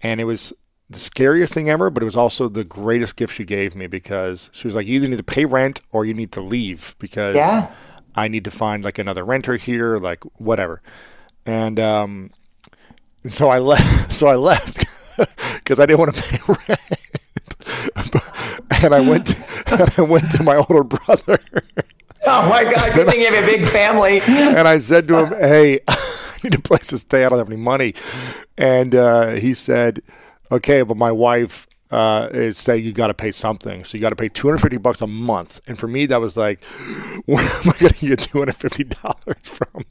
And it was the scariest thing ever, but it was also the greatest gift she gave me, because she was like, you either need to pay rent or you need to leave, because I need to find like another renter here, like whatever. And so I left. So I left because I didn't want to pay rent. And I went to my older brother. Oh my God! Good thing you have a big family. And I said to him, "Hey, I need a place to stay. I don't have any money." And he said, "Okay, but my wife is saying you got to pay something, so you got to pay $250 a month." And for me, that was like, where am I going to get $250 from?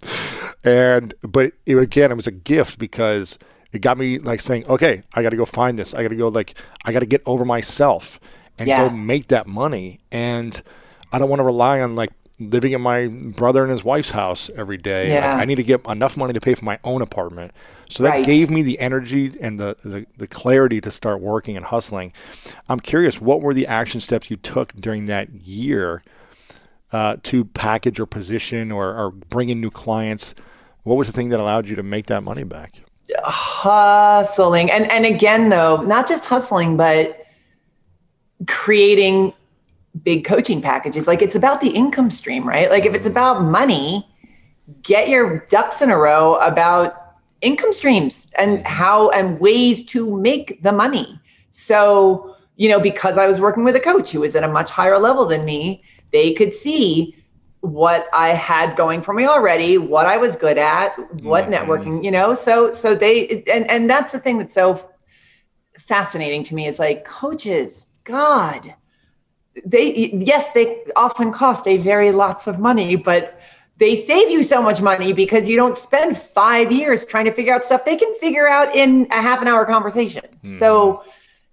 And but it, again, it was a gift, because it got me like saying, "Okay, I got to go find this. I got to go, like, I got to get over myself and go make that money." And I don't want to rely on like living at my brother and his wife's house every day. Yeah. Like, I need to get enough money to pay for my own apartment. So that gave me the energy and the clarity to start working and hustling. I'm curious, what were the action steps you took during that year to package or position or bring in new clients? What was the thing that allowed you to make that money back? Hustling. And again, though, not just hustling, but creating big coaching packages. Like, it's about the income stream, right? Like, if it's about money, get your ducks in a row about income streams and how and ways to make the money. So, you know, because I was working with a coach who was at a much higher level than me, they could see what I had going for me already, what I was good at, what networking, you know, so they, and that's the thing that's so fascinating to me is like coaches, God, they often cost a very lots of money, but they save you so much money because you don't spend 5 years trying to figure out stuff they can figure out in a half an hour conversation. So,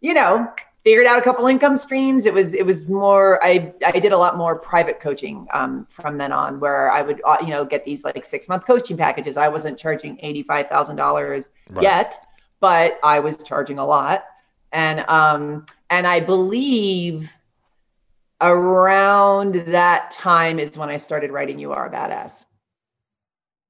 you know, figured out a couple income streams. It was more, I did a lot more private coaching from then on, where I would, you know, get these like 6-month coaching packages. I wasn't charging $85,000 yet, but I was charging a lot. And I believe around that time is when I started writing You Are a Badass.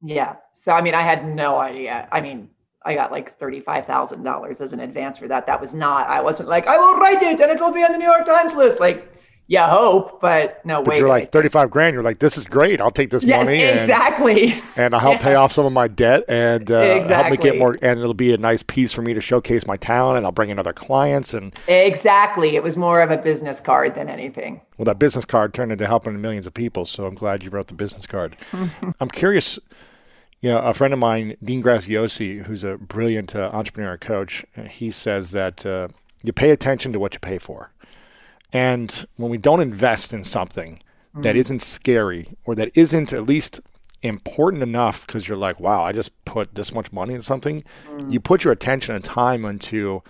Yeah. So, I mean, I had no idea. I mean, I got like $35,000 as an advance for that. That was not, I wasn't like, I will write it and it will be on the New York Times list. Like, yeah, hope, but no, wait. You're like 35 grand. You're like, this is great. I'll take this money. Exactly. And I'll help pay off some of my debt and help me get more. And it'll be a nice piece for me to showcase my talent, and I'll bring in other clients. And exactly. It was more of a business card than anything. Well, that business card turned into helping millions of people. So I'm glad you wrote the business card. I'm curious, you know, a friend of mine, Dean Graziosi, who's a brilliant entrepreneur and coach, he says that you pay attention to what you pay for. And when we don't invest in something that isn't scary, or that isn't at least important enough, because you're like, wow, I just put this much money into something, you put your attention and time into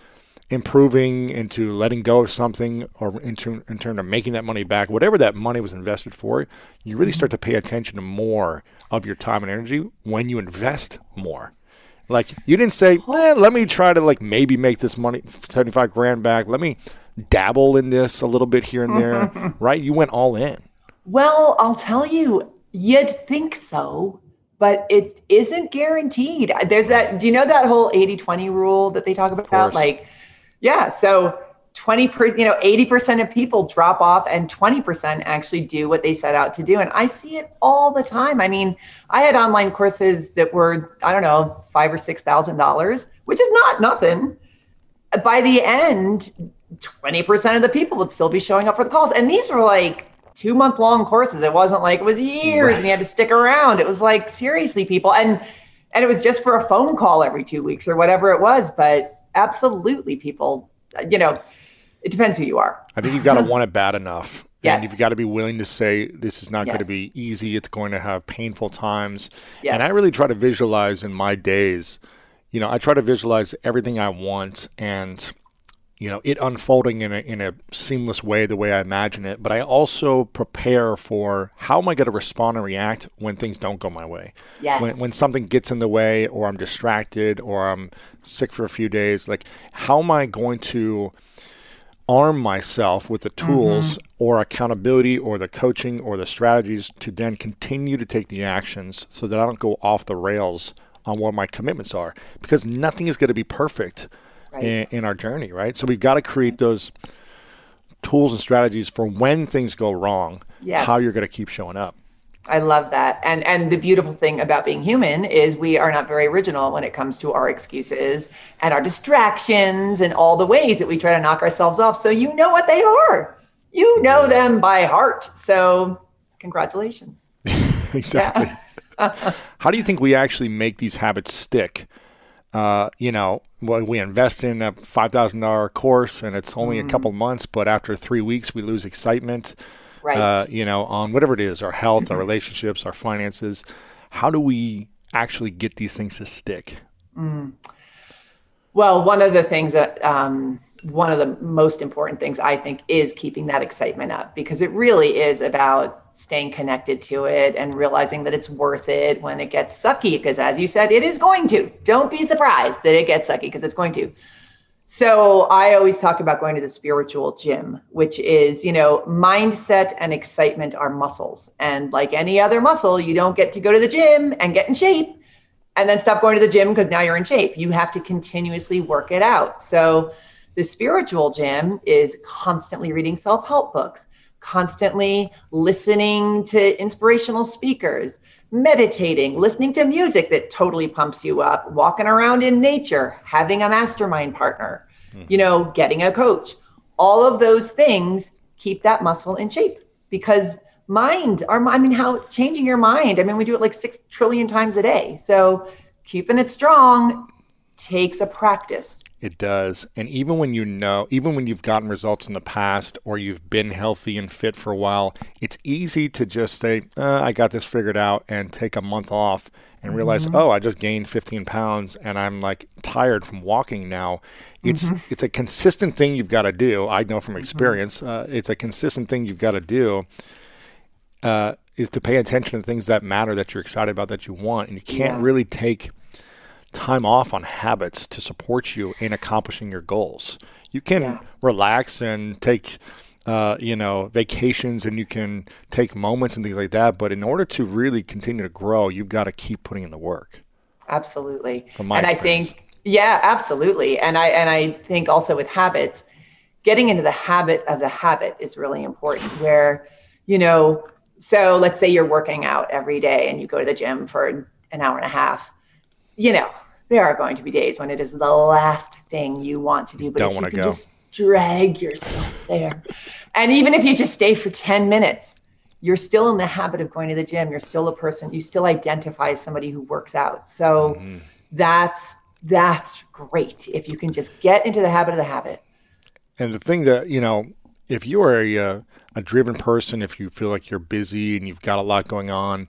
improving, into letting go of something, or in terms of making that money back, whatever that money was invested for, you really start to pay attention to more of your time and energy when you invest more. Like, you didn't say, let me try to like maybe make this money, 75 grand back. Let me dabble in this a little bit here and there, right? You went all in. Well, I'll tell you, you'd think so, but it isn't guaranteed. There's that, do you know that whole 80-20 rule that they talk about? Like, yeah, so 20%, you know, 80% of people drop off and 20% actually do what they set out to do. And I see it all the time. I mean, I had online courses that were, I don't know, $5,000 or $6,000, which is not nothing. by the end, 20% of the people would still be showing up for the calls. And these were like 2 month long courses. It wasn't like it was years and you had to stick around. It was like, seriously, people. And it was just for a phone call every 2 weeks or whatever it was. But absolutely, people, you know, it depends who you are. I think you've got to want it bad enough. Yes. And you've got to be willing to say, this is not going to be easy. It's going to have painful times. Yes. And I really try to visualize in my days, you know, I try to visualize everything I want and, you know, it unfolding in a seamless way, the way I imagine it. But I also prepare for how am I going to respond and react when things don't go my way? Yes. When something gets in the way or I'm distracted or I'm sick for a few days, like how am I going to arm myself with the tools or accountability or the coaching or the strategies to then continue to take the actions so that I don't go off the rails on what my commitments are, because nothing is going to be perfect in our journey, right? So we've got to create those tools and strategies for when things go wrong, how you're going to keep showing up. I love that. And the beautiful thing about being human is we are not very original when it comes to our excuses and our distractions and all the ways that we try to knock ourselves off. So you know what they are. You know them by heart. So congratulations. Exactly. How do you think we actually make these habits stick? You know, we invest in a $5,000 course and it's only a couple months, but after 3 weeks we lose excitement. Right. You know, on whatever it is, our health, our relationships, our finances. How do we actually get these things to stick? Well, one of the things that, one of the most important things I think is keeping that excitement up, because it really is about staying connected to it and realizing that it's worth it when it gets sucky. Because as you said, it is going to. Don't be surprised that it gets sucky because it's going to. So I always talk about going to the spiritual gym, which is, you know, mindset and excitement are muscles. And like any other muscle, you don't get to go to the gym and get in shape and then stop going to the gym because now you're in shape. You have to continuously work it out. So the spiritual gym is constantly reading self-help books, constantly listening to inspirational speakers, meditating, listening to music that totally pumps you up, walking around in nature, having a mastermind partner, you know, getting a coach. All of those things keep that muscle in shape, because how changing your mind. I mean, we do it like 6 trillion times a day. So keeping it strong takes a practice. It does. And even when you know, even when you've gotten results in the past or you've been healthy and fit for a while, it's easy to just say, I got this figured out, and take a month off and realize, oh, I just gained 15 pounds and I'm like tired from walking now. It's a consistent thing you've got to do. I know from experience, it's a consistent thing you've got to do is to pay attention to things that matter, that you're excited about, that you want. And you can't really take time off on habits to support you in accomplishing your goals. You can relax and take, you know, vacations, and you can take moments and things like that. But in order to really continue to grow, you've got to keep putting in the work. Absolutely. From my experience. Absolutely. And I think also with habits, getting into the habit of the habit is really important, where, you know, so let's say you're working out every day and you go to the gym for an hour and a half. You know, there are going to be days when it is the last thing you want to do, but if you can just drag yourself there. And even if you just stay for 10 minutes, you're still in the habit of going to the gym. You're still a person. You still identify as somebody who works out. So that's great if you can just get into the habit of the habit. And the thing that, you know, if you are a driven person, if you feel like you're busy and you've got a lot going on,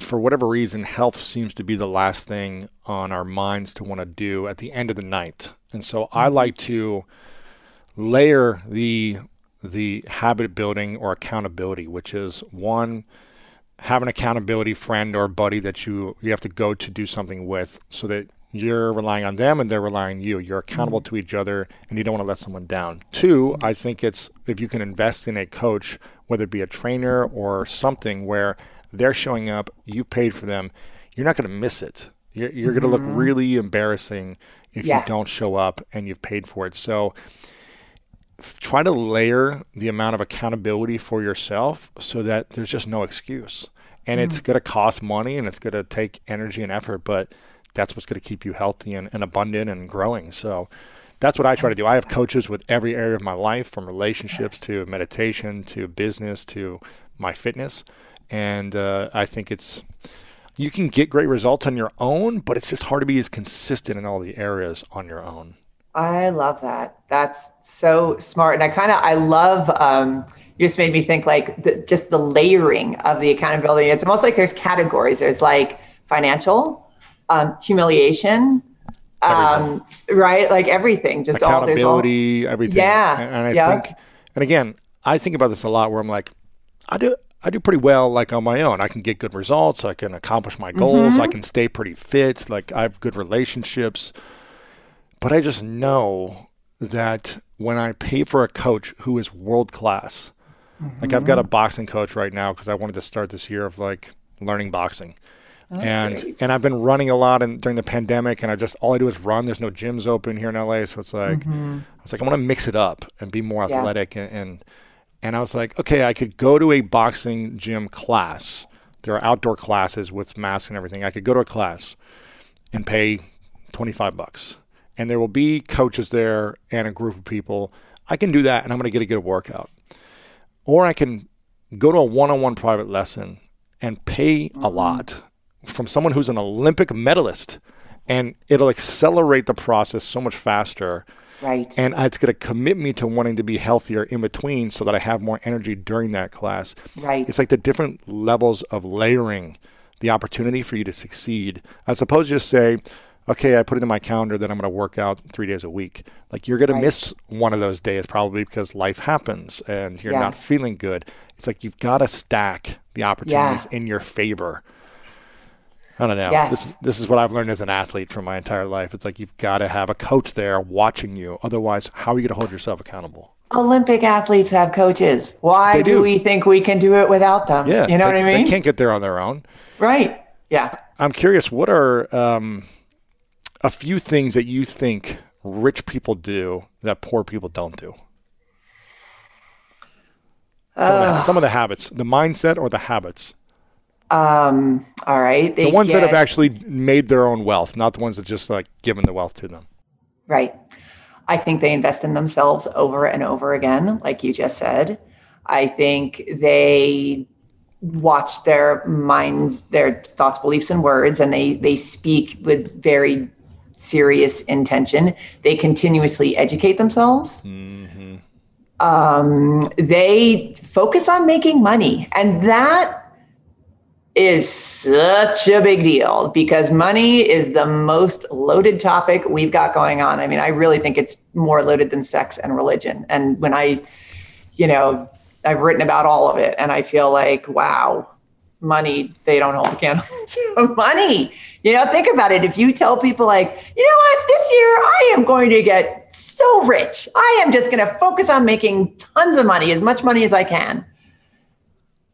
for whatever reason, health seems to be the last thing on our minds to want to do at the end of the night. And so I like to layer the habit building or accountability, which is one, have an accountability friend or buddy that you have to go to do something with, so that you're relying on them and they're relying on you. You're accountable to each other and you don't want to let someone down. Two, I think it's if you can invest in a coach, whether it be a trainer or something where they're showing up, you paid for them, you're not going to miss it. You're going to look really embarrassing if you don't show up and you've paid for it. So try to layer the amount of accountability for yourself so that there's just no excuse. And it's going to cost money and it's going to take energy and effort, but that's what's going to keep you healthy and abundant and growing. So that's what I try to do. I have coaches with every area of my life, from relationships to meditation to business to my fitness. And I think it's, you can get great results on your own, but it's just hard to be as consistent in all the areas on your own. I love that. That's so smart. And I love, you just made me think like just the layering of the accountability. It's almost like there's categories. There's like financial, humiliation, right? Like everything, just all this. Accountability, everything. Yeah. I think about this a lot where I'm like, I do pretty well, like on my own. I can get good results. I can accomplish my goals. Mm-hmm. I can stay pretty fit. Like I have good relationships. But I just know that when I pay for a coach who is world-class, mm-hmm. like I've got a boxing coach right now because I wanted to start this year of like learning boxing. Okay. And I've been running a lot during the pandemic, and all I do is run. There's no gyms open here in LA. So it's like, mm-hmm. I was like, I want to mix it up and be more athletic. Yeah. And I was like, okay, I could go to a boxing gym class. There are outdoor classes with masks and everything. I could go to a class and pay $25. And there will be coaches there and a group of people. I can do that, and I'm going to get a good workout. Or I can go to a one-on-one private lesson and pay a lot from someone who's an Olympic medalist, and it'll accelerate the process so much faster. Right. And it's going to commit me to wanting to be healthier in between so that I have more energy during that class. Right. It's like the different levels of layering the opportunity for you to succeed, as opposed to just say, okay, I put it in my calendar that I'm going to work out 3 days a week. Like you're going to miss one of those days probably because life happens and you're not feeling good. It's like you've got to stack the opportunities in your favor. I don't know. Yes. This is what I've learned as an athlete for my entire life. It's like you've got to have a coach there watching you. Otherwise, how are you going to hold yourself accountable? Olympic athletes have coaches. Why do we think we can do it without them? Yeah, you know what I mean? They can't get there on their own. Right. Yeah. I'm curious, what are... a few things that you think rich people do that poor people don't do. Some of the habits, the mindset or the habits. All right. The ones that have actually made their own wealth, not the ones that just like given the wealth to them. Right. I think they invest in themselves over and over again, like you just said. I think they watch their minds, their thoughts, beliefs, and words, and they speak with very serious intention. They continuously educate themselves. Mm-hmm. They focus on making money, and that is such a big deal because money is the most loaded topic we've got going on. I mean, I really think it's more loaded than sex and religion. And when I've written about all of it, and I feel like, wow, money, they don't hold the candle to money. You know, think about it. If you tell people like, you know what, this year I am going to get so rich. I am just going to focus on making tons of money, as much money as I can.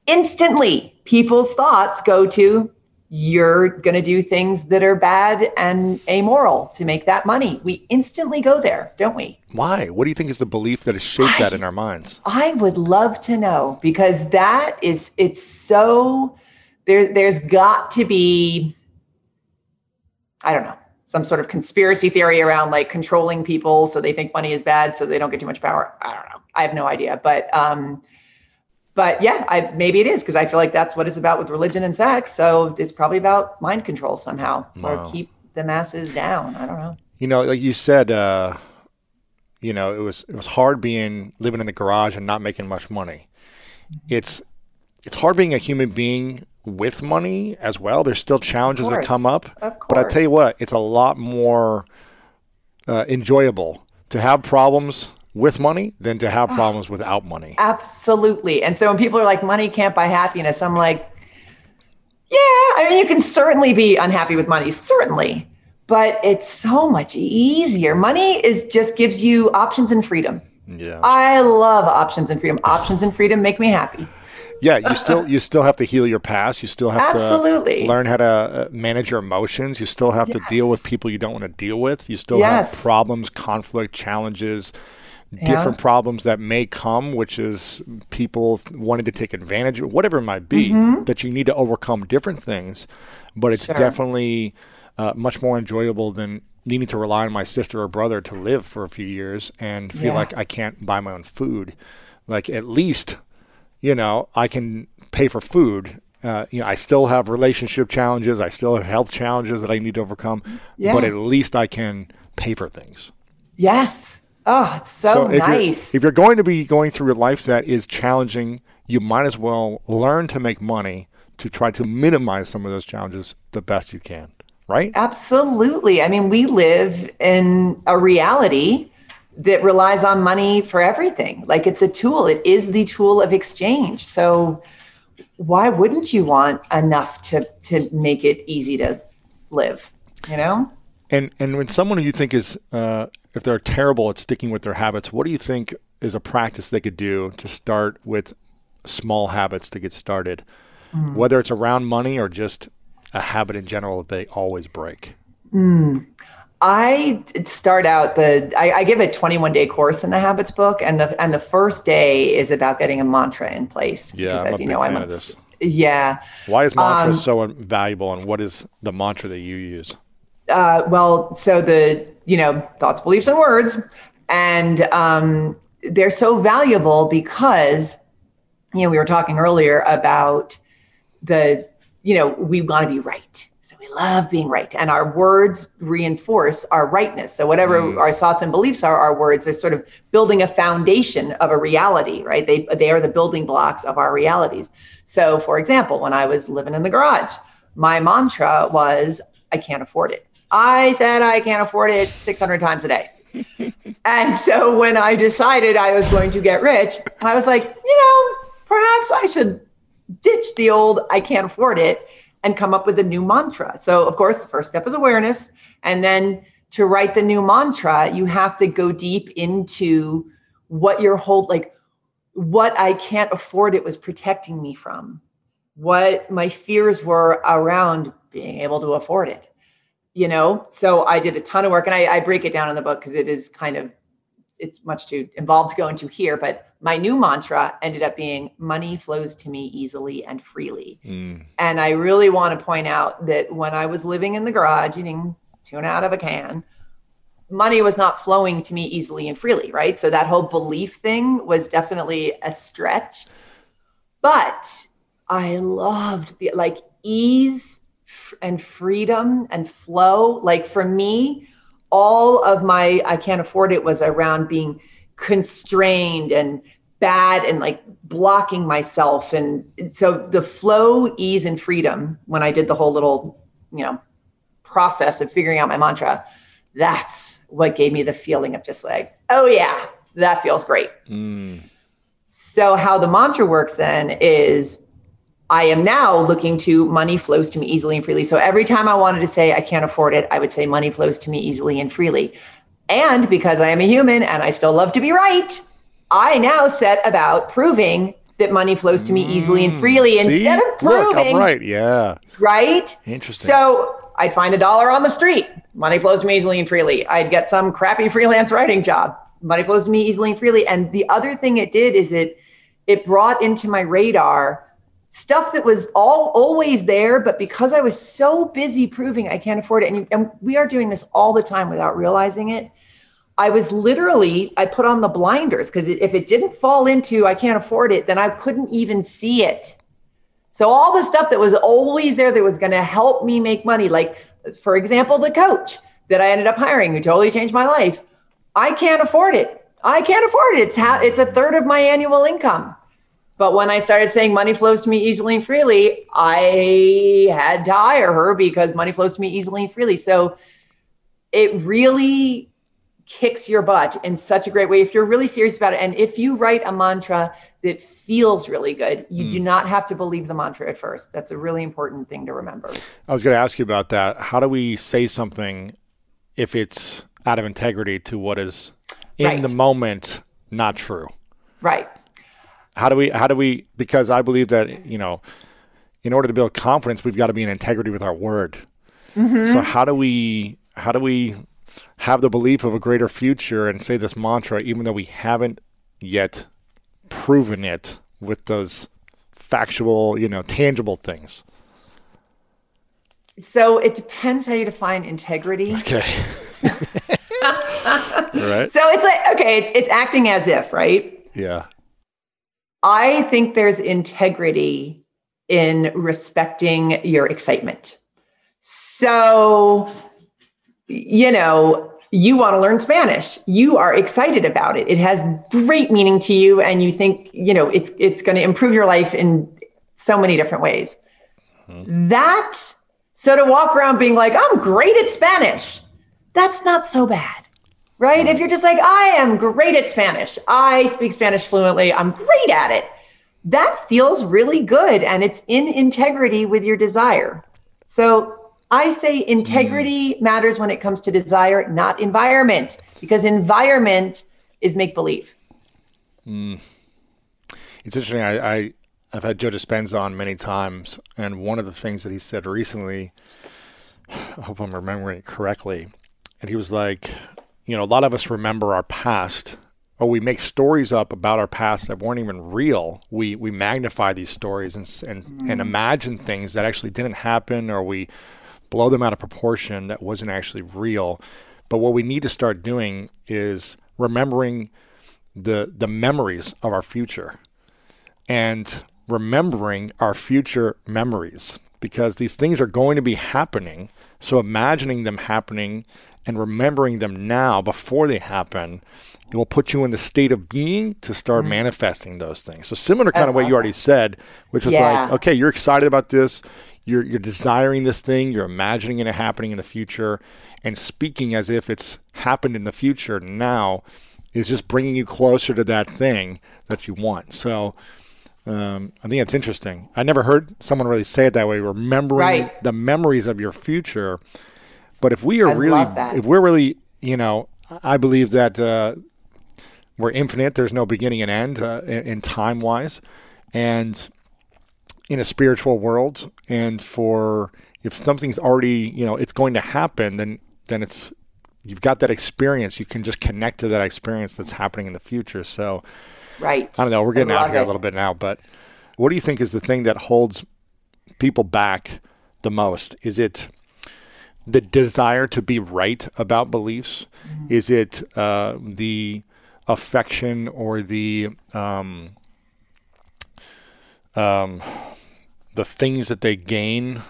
Instantly, people's thoughts go to, you're going to do things that are bad and amoral to make that money. We instantly go there, don't we? Why? What do you think is the belief that has shaped that in our minds? I would love to know, because that is, it's so, there's got to be, I don't know, some sort of conspiracy theory around like controlling people so they think money is bad so they don't get too much power. I don't know. I have no idea. But yeah, maybe it is, because I feel like that's what it's about with religion and sex. So it's probably about mind control somehow, or keep the masses down. I don't know. You know, like you said, it was hard living in the garage and not making much money. It's hard being a human being with money as well. There's still challenges that come up, but I tell you what, it's a lot more enjoyable to have problems with money than to have problems without money. Absolutely. And so when people are like, money can't buy happiness, I'm like, yeah, I mean, you can certainly be unhappy with money, certainly, but it's so much easier. Money just gives you options and freedom. Yeah. I love options and freedom. Options and freedom make me happy. Yeah, you still have to heal your past. You still have to learn how to manage your emotions. You still have to deal with people you don't want to deal with. You still have problems, conflict, challenges, different problems that may come, which is people wanting to take advantage of whatever it might be, that you need to overcome different things. But it's definitely much more enjoyable than needing to rely on my sister or brother to live for a few years and feel like I can't buy my own food. Like, at least, you know, I can pay for food. You know, I still have relationship challenges. I still have health challenges that I need to overcome, but at least I can pay for things. Yes. Oh, it's so nice. If you're going to be going through a life that is challenging, you might as well learn to make money to try to minimize some of those challenges the best you can, right? Absolutely. I mean, we live in a reality that relies on money for everything. Like, it's a tool. It is the tool of exchange. So why wouldn't you want enough to make it easy to live, you know? And when someone who you think is, if they're terrible at sticking with their habits, what do you think is a practice they could do to start with small habits to get started? Mm. Whether it's around money or just a habit in general that they always break. Mm. I start out I give a 21-day course in the habits book, and the first day is about getting a mantra in place. Yeah, because, as you know, I'm a big fan of this. Yeah. Why is mantra so valuable, and what is the mantra that you use? Well, so thoughts, beliefs, and words, and they're so valuable because, you know, we were talking earlier about we want to be right. So we love being right, and our words reinforce our rightness. So whatever our thoughts and beliefs are, our words are sort of building a foundation of a reality, right? They are the building blocks of our realities. So, for example, when I was living in the garage, my mantra was, I can't afford it. I said I can't afford it 600 times a day. And so when I decided I was going to get rich, I was like, perhaps I should ditch the old I can't afford it and come up with a new mantra. So, of course, the first step is awareness. And then to write the new mantra, you have to go deep into what your whole, like, what I can't afford it was protecting me from, what my fears were around being able to afford it, you know? So I did a ton of work, and I break it down in the book because it is kind of, it's much too involved to go into here, but my new mantra ended up being, money flows to me easily and freely. Mm. And I really want to point out that when I was living in the garage eating tuna out of a can, money was not flowing to me easily and freely, right? So that whole belief thing was definitely a stretch, but I loved the, like, ease and freedom and flow. Like, for me, all of my I can't afford it was around being constrained and bad and, like, blocking myself. And so the flow, ease, and freedom, when I did the whole little, process of figuring out my mantra, that's what gave me the feeling of just like, oh yeah, that feels great. Mm. So how the mantra works then is, I am now looking to money flows to me easily and freely. So every time I wanted to say I can't afford it, I would say money flows to me easily and freely. And because I am a human and I still love to be right, I now set about proving that money flows to me easily and freely instead of proving. Look, I'm right. Yeah. Right? Interesting. So I'd find $1 on the street. Money flows to me easily and freely. I'd get some crappy freelance writing job. Money flows to me easily and freely. And the other thing it did is it brought into my radar stuff that was always there, but because I was so busy proving I can't afford it, and we are doing this all the time without realizing it, I put on the blinders, because if it didn't fall into I can't afford it, then I couldn't even see it. So all the stuff that was always there that was going to help me make money, like, for example, the coach that I ended up hiring who totally changed my life, I can't afford it. I can't afford it. It's a third of my annual income. But when I started saying money flows to me easily and freely, I had to hire her because money flows to me easily and freely. So it really kicks your butt in such a great way if you're really serious about it. And if you write a mantra that feels really good, you do not have to believe the mantra at first. That's a really important thing to remember. I was going to ask you about that. How do we say something if it's out of integrity to what is in the moment not true? Right. How do we, because I believe that, in order to build confidence, we've got to be in integrity with our word. Mm-hmm. So how do we have the belief of a greater future and say this mantra, even though we haven't yet proven it with those factual, tangible things? So it depends how you define integrity. Okay. Right. So it's like, okay, it's acting as if, right? Yeah. I think there's integrity in respecting your excitement. So, you know, you want to learn Spanish. You are excited about it. It has great meaning to you. And you think, you know, it's going to improve your life in so many different ways. Mm-hmm. So to walk around being like, I'm great at Spanish, that's not so bad, right? Mm-hmm. If you're just like, I am great at Spanish. I speak Spanish fluently. I'm great at it. That feels really good. And it's in integrity with your desire. So I say integrity matters when it comes to desire, not environment, because environment is make-believe. Mm. It's interesting. I've had Joe Dispenza on many times, and one of the things that he said recently, I hope I'm remembering it correctly, and he was like, you know, a lot of us remember our past, or we make stories up about our past that weren't even real. We magnify these stories and imagine things that actually didn't happen, or we blow them out of proportion that wasn't actually real. But what we need to start doing is remembering the memories of our future and remembering our future memories, because these things are going to be happening. So imagining them happening and remembering them now before they happen, it will put you in the state of being to start manifesting those things. So similar kind of way you already said, which is like, okay, you're excited about this. You're desiring this thing. You're imagining it happening in the future, and speaking as if it's happened in the future now is just bringing you closer to that thing that you want. So I think that's interesting. I never heard someone really say it that way, remembering the memories of your future. But if we are really, you know, I believe that we're infinite. There's no beginning and end in time wise. And in a spiritual world, and for if something's already, you know, it's going to happen, then it's, you've got that experience. You can just connect to that experience that's happening in the future. So, I don't know. We're getting out here a little bit now, but what do you think is the thing that holds people back the most? Is it the desire to be right about beliefs? Mm-hmm. Is it the affection or the things that they gain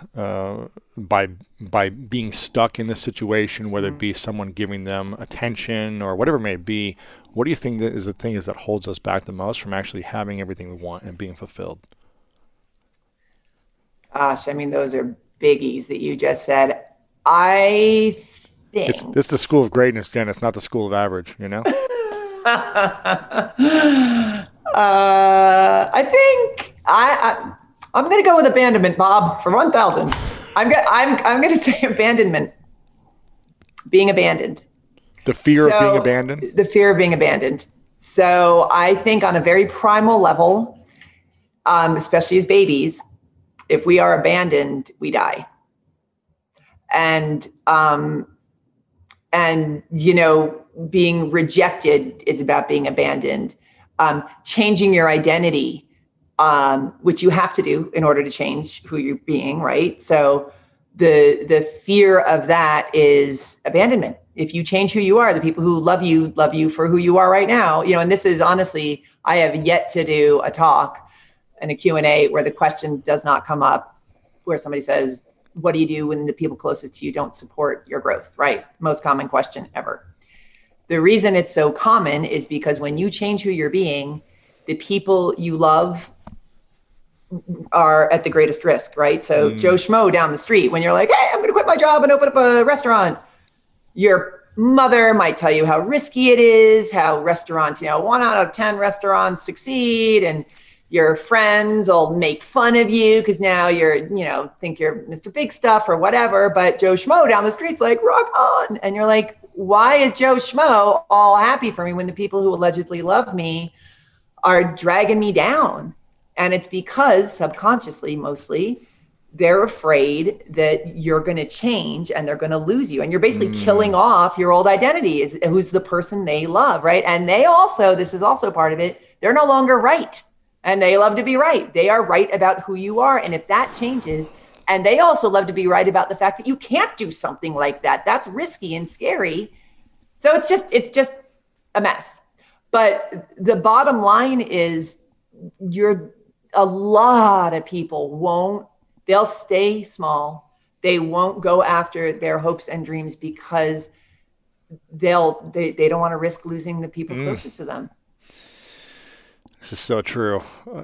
by being stuck in this situation, whether it be someone giving them attention or whatever it may be? What do you think that is the thing is that holds us back the most from actually having everything we want and being fulfilled? Gosh, I mean, those are biggies that you just said. I think it's the School of Greatness, Jen. It's not the School of Average, you know? I'm going to go with abandonment, Bob, for 1,000. I'm going to say abandonment. Being abandoned. The fear of being abandoned? The fear of being abandoned. So I think on a very primal level, especially as babies, if we are abandoned, we die. And you know, being rejected is about being abandoned. Changing your identity, which you have to do in order to change who you're being, right? So the fear of that is abandonment. If you change who you are, the people who love you for who you are right now. You know, and this is honestly, I have yet to do a talk and a Q&A where the question does not come up, where somebody says, what do you do when the people closest to you don't support your growth, right? Most common question ever. The reason it's so common is because when you change who you're being, the people you love are at the greatest risk, right? So Joe Schmo down the street, when you're like, hey, I'm going to quit my job and open up a restaurant, your mother might tell you how risky it is, how restaurants, you know, 1 out of 10 restaurants succeed, and your friends will make fun of you because now you're, you know, think you're Mr. Big Stuff or whatever, but Joe Schmo down the street's like, rock on. And you're like, why is Joe Schmo all happy for me when the people who allegedly love me are dragging me down? And it's because subconsciously, mostly, they're afraid that you're going to change and they're going to lose you. And you're basically killing off your old identity, is who's the person they love, right? And they also, this is also part of it, they're no longer right. And they love to be right. They are right about who you are. And if that changes, and they also love to be right about the fact that you can't do something like that, that's risky and scary. So it's just a mess. But the bottom line is a lot of people they'll stay small. They won't go after their hopes and dreams because they don't want to risk losing the people closest to them. This is so true.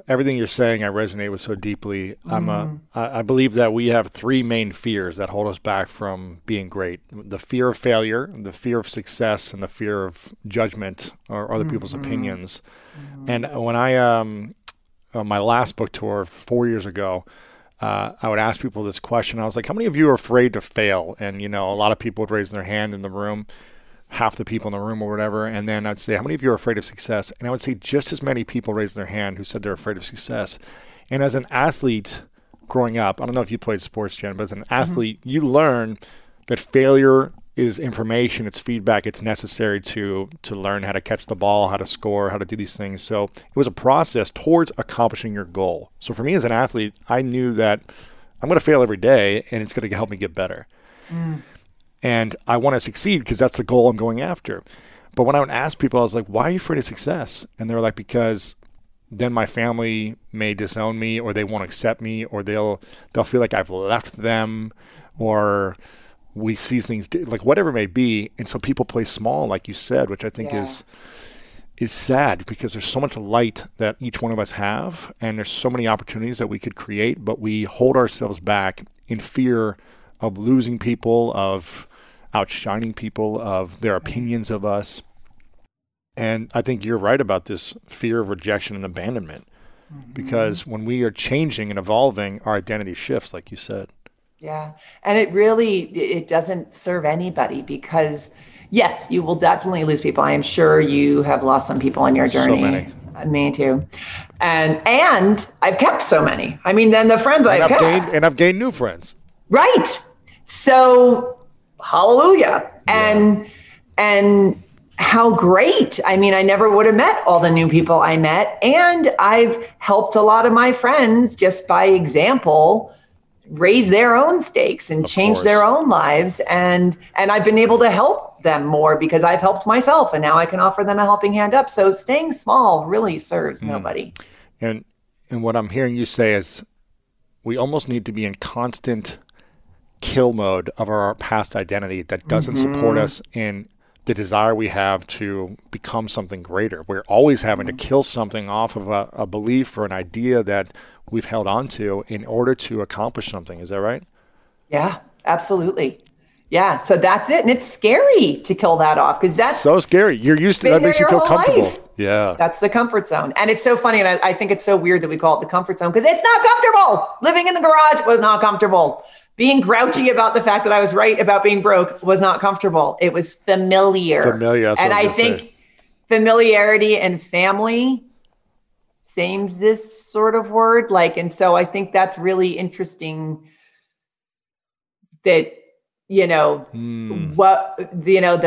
Everything you're saying, I resonate with so deeply. I believe that we have three main fears that hold us back from being great. The fear of failure, the fear of success, and the fear of judgment or other people's opinions. And when I, on my last book tour 4 years ago, I would ask people this question. I was like, how many of you are afraid to fail? And, a lot of people would raise their hand in the room. Half the people in the room or whatever. And then I'd say, how many of you are afraid of success? And I would see just as many people raising their hand who said they're afraid of success. And as an athlete growing up, I don't know if you played sports, Jen, but as an athlete, you learn that failure is information, it's feedback, it's necessary to learn how to catch the ball, how to score, how to do these things. So it was a process towards accomplishing your goal. So for me as an athlete, I knew that I'm going to fail every day and it's going to help me get better. And I want to succeed because that's the goal I'm going after. But when I would ask people, I was like, why are you afraid of success? And they were like, because then my family may disown me or they won't accept me or they'll feel like I've left them or we see things like whatever it may be. And so people play small, like you said, which I think is sad because there's so much light that each one of us have and there's so many opportunities that we could create, but we hold ourselves back in fear of losing people, of outshining people, of their opinions of us. And I think you're right about this fear of rejection and abandonment, because when we are changing and evolving, our identity shifts, like you said. Yeah. And it doesn't serve anybody because yes, you will definitely lose people. I am sure you have lost some people on your journey. So many. Me too. And I've kept so many. I mean, then the friends I've gained new friends. Right. So hallelujah. Yeah. And how great. I mean, I never would have met all the new people I met. And I've helped a lot of my friends just by example, raise their own stakes and change their own lives. And I've been able to help them more because I've helped myself and now I can offer them a helping hand up. So staying small really serves nobody. And what I'm hearing you say is we almost need to be in constant kill mode of our past identity that doesn't support us in the desire we have to become something greater. We're always having to kill something off of a belief or an idea that we've held on to in order to accomplish something. Is that right? Yeah, absolutely. Yeah. So that's it. And it's scary to kill that off because that's so scary. You're used to that. Makes you feel comfortable. Life. Yeah. That's the comfort zone. And it's so funny. And I think it's so weird that we call it the comfort zone because it's not comfortable. Living in the garage was not comfortable. Being grouchy about the fact that I was right about being broke was not comfortable. It was familiar. And I think familiarity and family, same this sort of word. And so I think that's really interesting that, the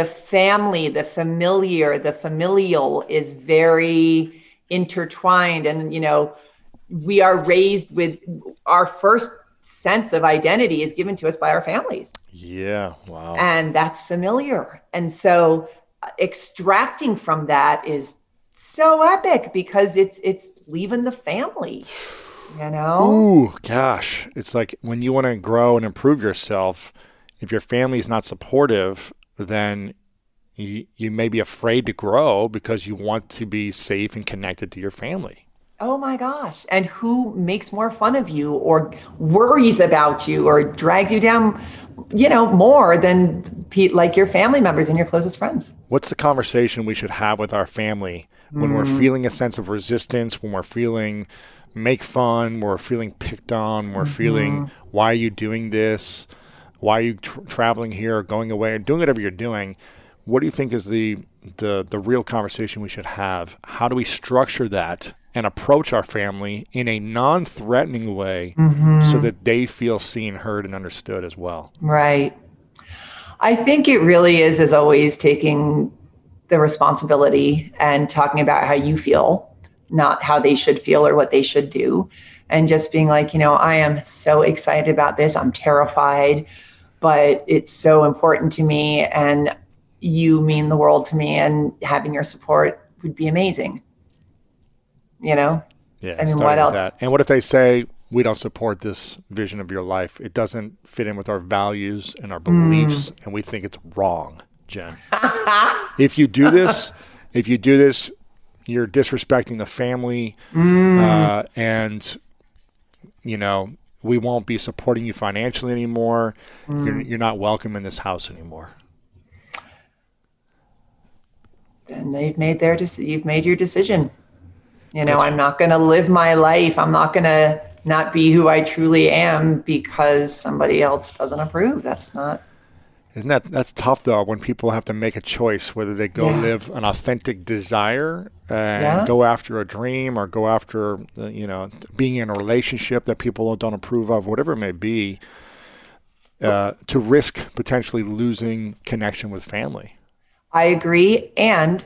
family, the familiar, the familial is very intertwined. And, we are raised with our first sense of identity is given to us by our families. Yeah. Wow. And that's familiar. And so extracting from that is so epic because it's leaving the family, Ooh, gosh. It's like when you want to grow and improve yourself, if your family is not supportive, then you may be afraid to grow because you want to be safe and connected to your family. Oh my gosh. And who makes more fun of you or worries about you or drags you down, more than your family members and your closest friends? What's the conversation we should have with our family when we're feeling a sense of resistance, when we're feeling make fun, we're feeling picked on, we're feeling, why are you doing this? Why are you traveling here or going away or doing whatever you're doing? What do you think is the real conversation we should have? How do we structure that and approach our family in a non-threatening way so that they feel seen, heard, and understood as well? Right. I think it really is always taking the responsibility and talking about how you feel, not how they should feel or what they should do. And just being like, I am so excited about this. I'm terrified, but it's so important to me. And you mean the world to me, and having your support would be amazing. You know? Yeah. I mean, what else? That. And what if they say, we don't support this vision of your life. It doesn't fit in with our values and our beliefs. And we think it's wrong, Jen. If you do this, you're disrespecting the family. And you know, we won't be supporting you financially anymore. You're not welcome in this house anymore. And they've made their you've made your decision. You know, I'm not going to live my life. I'm not going to not be who I truly am because somebody else doesn't approve. That's tough though, when people have to make a choice whether they go live an authentic desire and go after a dream, or go after, you know, being in a relationship that people don't approve of, whatever it may be, to risk potentially losing connection with family. I agree. And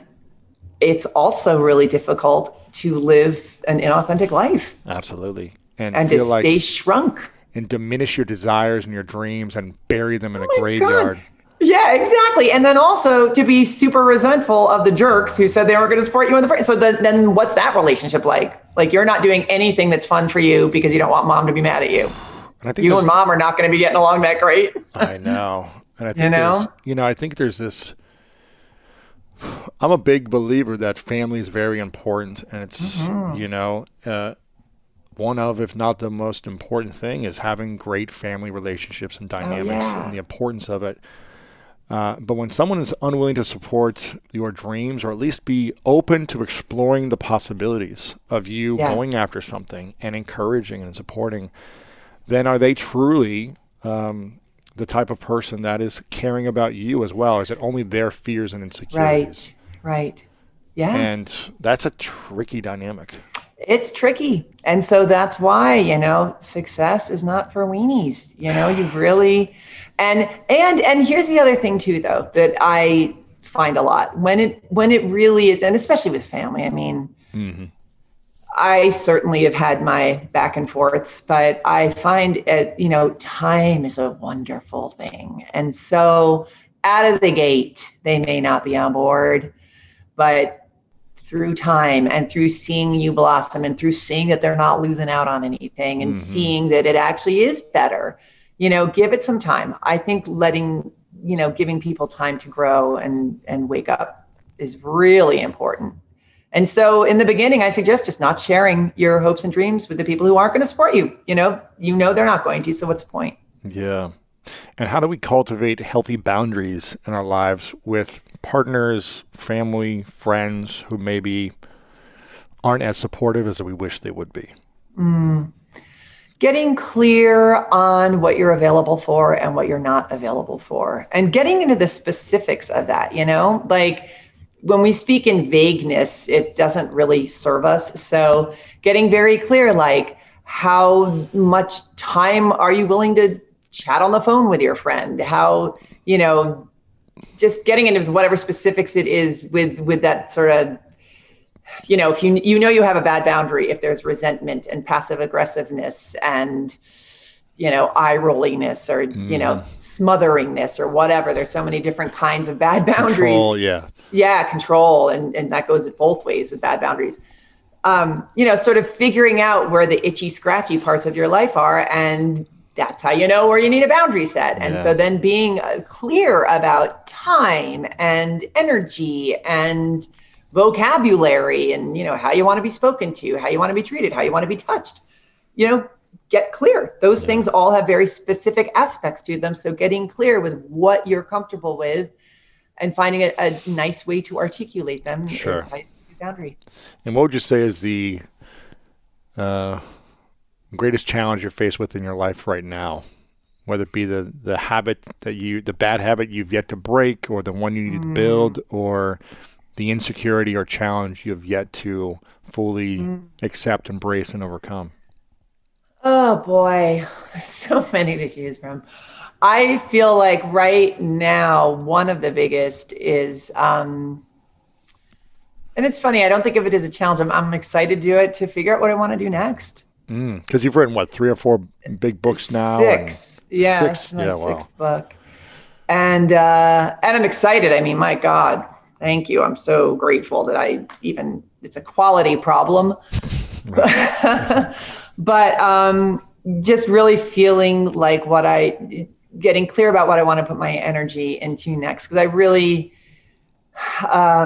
it's also really difficult to live an inauthentic life. Absolutely. And feel to like stay shrunk. And diminish your desires and your dreams and bury them in a graveyard. God. Yeah, exactly. And then also to be super resentful of the jerks who said they weren't going to support you in the first. So then what's that relationship like? Like, you're not doing anything that's fun for you because you don't want mom to be mad at you. And I think you and mom are not going to be getting along that great. I know. And I think, I think there's this, I'm a big believer that family is very important, and it's, one of, if not the most important thing, is having great family relationships and dynamics and the importance of it. But when someone is unwilling to support your dreams, or at least be open to exploring the possibilities of you going after something and encouraging and supporting, then are they truly the type of person that is caring about you as well? Is it only their fears and insecurities? Right. Yeah. And that's a tricky dynamic. It's tricky. And so that's why, success is not for weenies. You've really, and here's the other thing too, though, that I find a lot when it really is, and especially with family, I mean, I certainly have had my back and forths, but I find it, time is a wonderful thing. And so out of the gate, they may not be on board, but through time and through seeing you blossom and through seeing that they're not losing out on anything and seeing that it actually is better, give it some time. I think giving people time to grow and wake up is really important. And so in the beginning, I suggest just not sharing your hopes and dreams with the people who aren't going to support you. They're not going to. So what's the point? Yeah. And how do we cultivate healthy boundaries in our lives with partners, family, friends who maybe aren't as supportive as we wish they would be? Getting clear on what you're available for and what you're not available for, and getting into the specifics of that, like when we speak in vagueness, it doesn't really serve us. So getting very clear, like, how much time are you willing to chat on the phone with your friend? How, just getting into whatever specifics it is with that sort of, if you have a bad boundary, if there's resentment and passive aggressiveness and, eye rolliness or, smotheringness or whatever. There's so many different kinds of bad boundaries. Control, yeah. Yeah, control. And that goes both ways with bad boundaries. Sort of figuring out where the itchy, scratchy parts of your life are, and that's how you know where you need a boundary set. And so then being clear about time and energy and vocabulary and, how you want to be spoken to, how you want to be treated, how you want to be touched, get clear. Those things all have very specific aspects to them. So getting clear with what you're comfortable with and finding a nice way to articulate them is how you do boundary. And what would you say is the greatest challenge you're faced with in your life right now, whether it be the bad habit you've yet to break, or the one you need to build, or the insecurity or challenge you have yet to fully accept, embrace, and overcome? Oh boy, there's so many to choose from. I feel like right now, one of the biggest is, and it's funny, I don't think of it as a challenge. I'm excited to do it, to figure out what I want to do next. Because you've written, what, 3 or 4 big books now? Six. Sixth book. And I'm excited. I mean, my God, thank you. I'm so grateful that it's a quality problem, right. but just really feeling like getting clear about what I want to put my energy into next. Cause I really, I've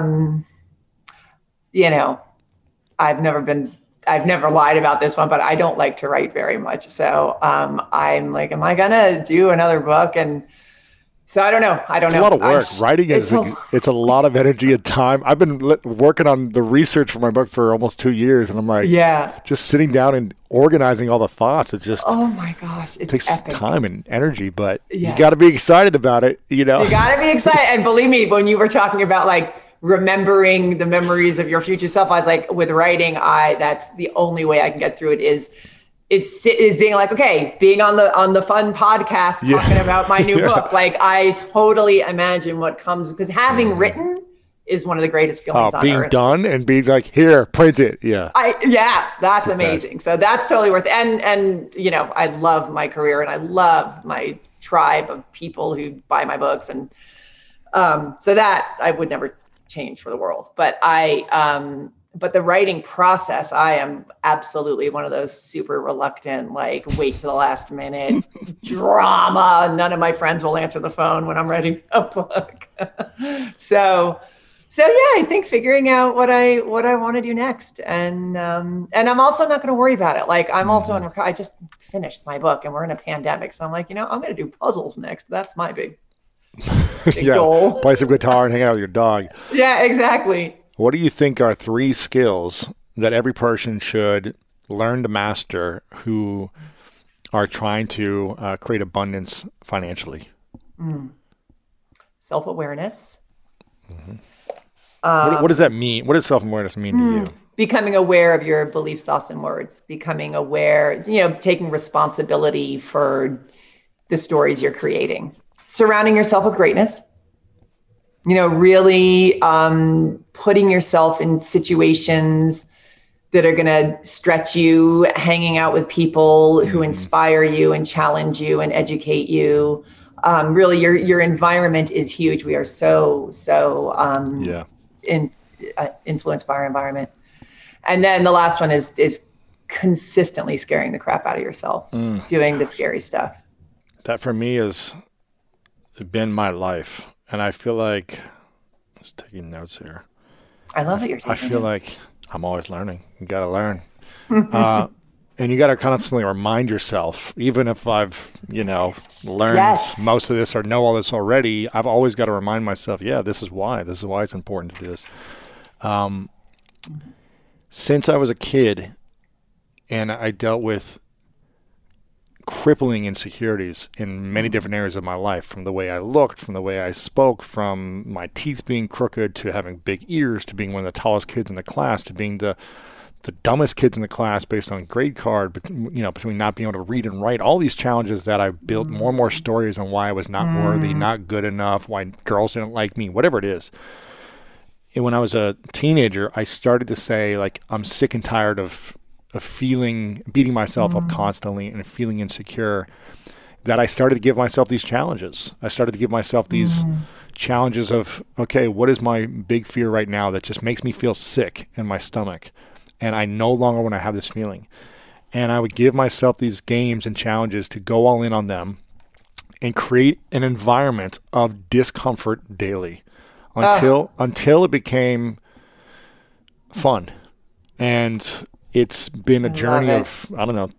never lied about this one, but I don't like to write very much. So I'm like, am I going to do another book? And so I don't know. It's a lot of work. Writing it's a lot of energy and time. I've been working on the research for my book for almost 2 years. And I'm like, yeah, just sitting down and organizing all the thoughts. It's just, oh my gosh, it takes epic time and energy, but you got to be excited about it. You got to be excited. And believe me, when you were talking about like remembering the memories of your future self, I was like, with writing, that's the only way I can get through it is being like, okay, being on the fun podcast, talking about my new book. Like I totally imagine what comes, because having written is one of the greatest feelings on being earth. Done and being like, here, print it. Yeah. That's amazing. Best. So that's totally worth it. And, I love my career and I love my tribe of people who buy my books. And so that I would never change for the world, but but the writing process, I am absolutely one of those super reluctant, like wait to the last minute drama. None of my friends will answer the phone when I'm writing a book. So yeah, I think figuring out what I want to do next. And I'm also not going to worry about it. Like I'm also I just finished my book and we're in a pandemic. So I'm like, I'm going to do puzzles next. That's my big goal. Play some guitar and hang out with your dog. Yeah, exactly. What do you think are 3 skills that every person should learn to master who are trying to create abundance financially? Self-awareness. Mm-hmm. What does that mean? What does self-awareness mean to you? Becoming aware of your beliefs, thoughts, and words. Becoming aware, taking responsibility for the stories you're creating. Surrounding yourself with greatness. Really putting yourself in situations that are going to stretch you, hanging out with people who inspire you and challenge you and educate you. Really, your environment is huge. We are so influenced by our environment. And then the last one is consistently scaring the crap out of yourself, doing the scary stuff. That for me has been my life. And I feel like, I'm just taking notes here. I love that you're taking notes. I feel like I'm always learning. You got to learn. And you got to constantly remind yourself, even if I've, learned most of this or know all this already, I've always got to remind myself, this is why it's important to do this. Since I was a kid and I dealt with crippling insecurities in many different areas of my life, from the way I looked, from the way I spoke, from my teeth being crooked to having big ears, to being one of the tallest kids in the class, to being the dumbest kids in the class based on grade card, between not being able to read and write, all these challenges that I built more and more stories on why I was not worthy, not good enough, why girls didn't like me, whatever it is. And when I was a teenager, I started to say, like, I'm sick and tired of feeling, beating myself up constantly and feeling insecure, that I started to give myself these challenges. I started to give myself these challenges of, okay, what is my big fear right now that just makes me feel sick in my stomach? And I no longer want to have this feeling. And I would give myself these games and challenges to go all in on them and create an environment of discomfort daily until it became fun. And it's been a journey of,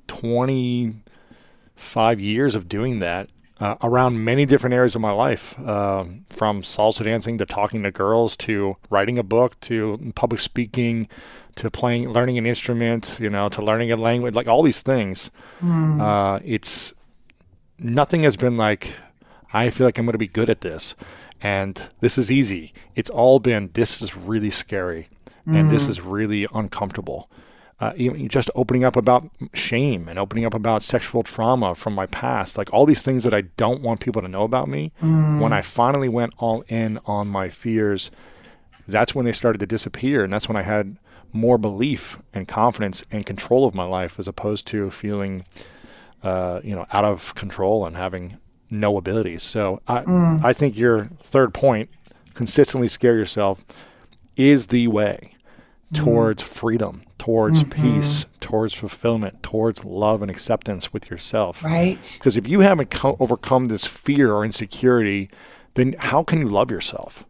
25 years of doing that around many different areas of my life, from salsa dancing to talking to girls to writing a book to public speaking to learning an instrument, to learning a language, like all these things. It's nothing has been like, I feel like I'm going to be good at this and this is easy. It's all been, this is really scary and this is really uncomfortable. Just opening up about shame and opening up about sexual trauma from my past, like all these things that I don't want people to know about me. When I finally went all in on my fears, that's when they started to disappear. And that's when I had more belief and confidence and control of my life, as opposed to feeling, out of control and having no abilities. So I think your third point, consistently scare yourself, is the way towards freedom, towards peace, towards fulfillment, towards love and acceptance with yourself. Right. Because if you haven't overcome this fear or insecurity, then how can you love yourself?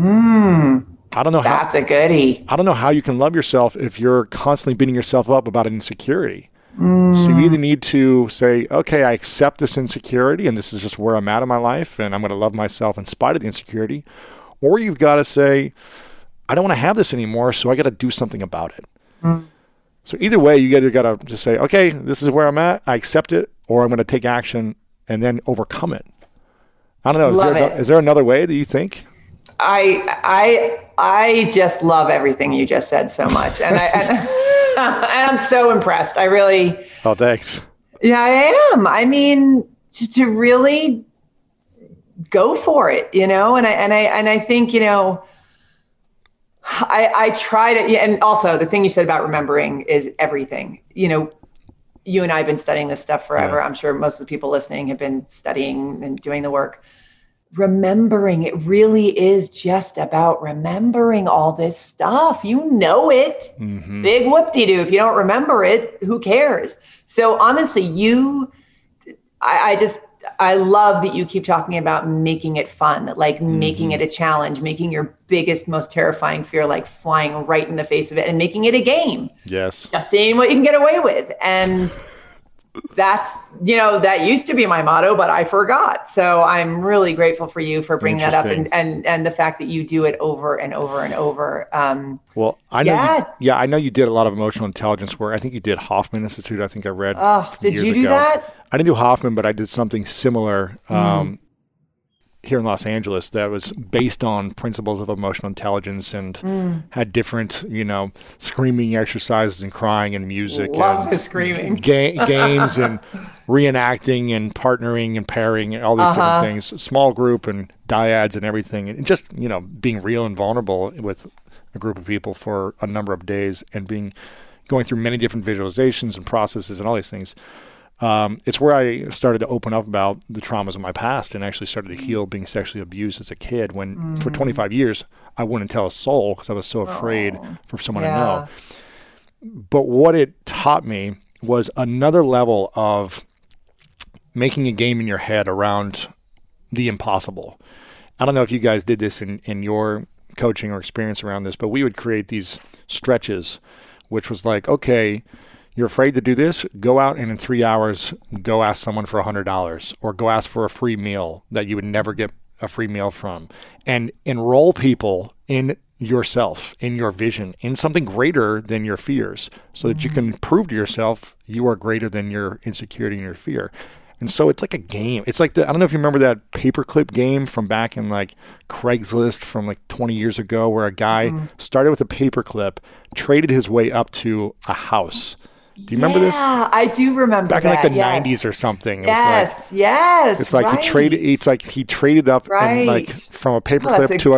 I don't know. That's a goodie. I don't know how you can love yourself if you're constantly beating yourself up about an insecurity. So you either need to say, okay, I accept this insecurity and this is just where I'm at in my life and I'm going to love myself in spite of the insecurity, or you've got to say, I don't want to have this anymore, so I got to do something about it. So either way, you either got to just say, okay, this is where I'm at, I accept it, or I'm going to take action and then overcome it. I don't know. Is there another way that you think? I just love everything you just said so much. And I'm so impressed. I really. Oh, thanks. Yeah, I am. I mean, to really go for it, you know, and I think, you know, I try to, and also the thing you said about remembering is everything. You know, you and I have been studying this stuff forever. Yeah. I'm sure most of the people listening have been studying and doing the work. Remembering, it really is just about remembering all this stuff. You know it. Big whoop-de-doo. If you don't remember it, who cares? So honestly, I love that you keep talking about making it fun, like making it a challenge, making your biggest, most terrifying fear, like flying right in the face of it and making it a game. Yes. Just seeing what you can get away with. And that's, you know, that used to be my motto, but I forgot. So I'm really grateful for you for bringing that up and the fact that you do it over and over and over. I know you did a lot of emotional intelligence work. I think you did Hoffman Institute. I think I read. Oh, did you do that? I didn't do Hoffman, but I did something similar here in Los Angeles that was based on principles of emotional intelligence and had different, you know, screaming exercises and crying and music. Love the screaming. Games and reenacting and partnering and pairing and all these different things. Small group and dyads and everything. And just, you know, being real and vulnerable with a group of people for a number of days and going through many different visualizations and processes and all these things. It's where I started to open up about the traumas of my past and actually started to heal being sexually abused as a kid when for 25 years, I wouldn't tell a soul because I was so afraid for someone to know. But what it taught me was another level of making a game in your head around the impossible. I don't know if you guys did this in your coaching or experience around this, but we would create these stretches, which was like, okay, you're afraid to do this, go out and in 3 hours, go ask someone for $100 or go ask for a free meal that you would never get a free meal from, and enroll people in yourself, in your vision, in something greater than your fears so that you can prove to yourself you are greater than your insecurity and your fear. And so it's like a game. It's like I don't know if you remember that paperclip game from back in like Craigslist from like 20 years ago where a guy started with a paperclip, traded his way up to a house. Do you remember this? Yeah, I do remember that. Back in like the 90s or something. Yes. It's like he traded up and like from a paperclip to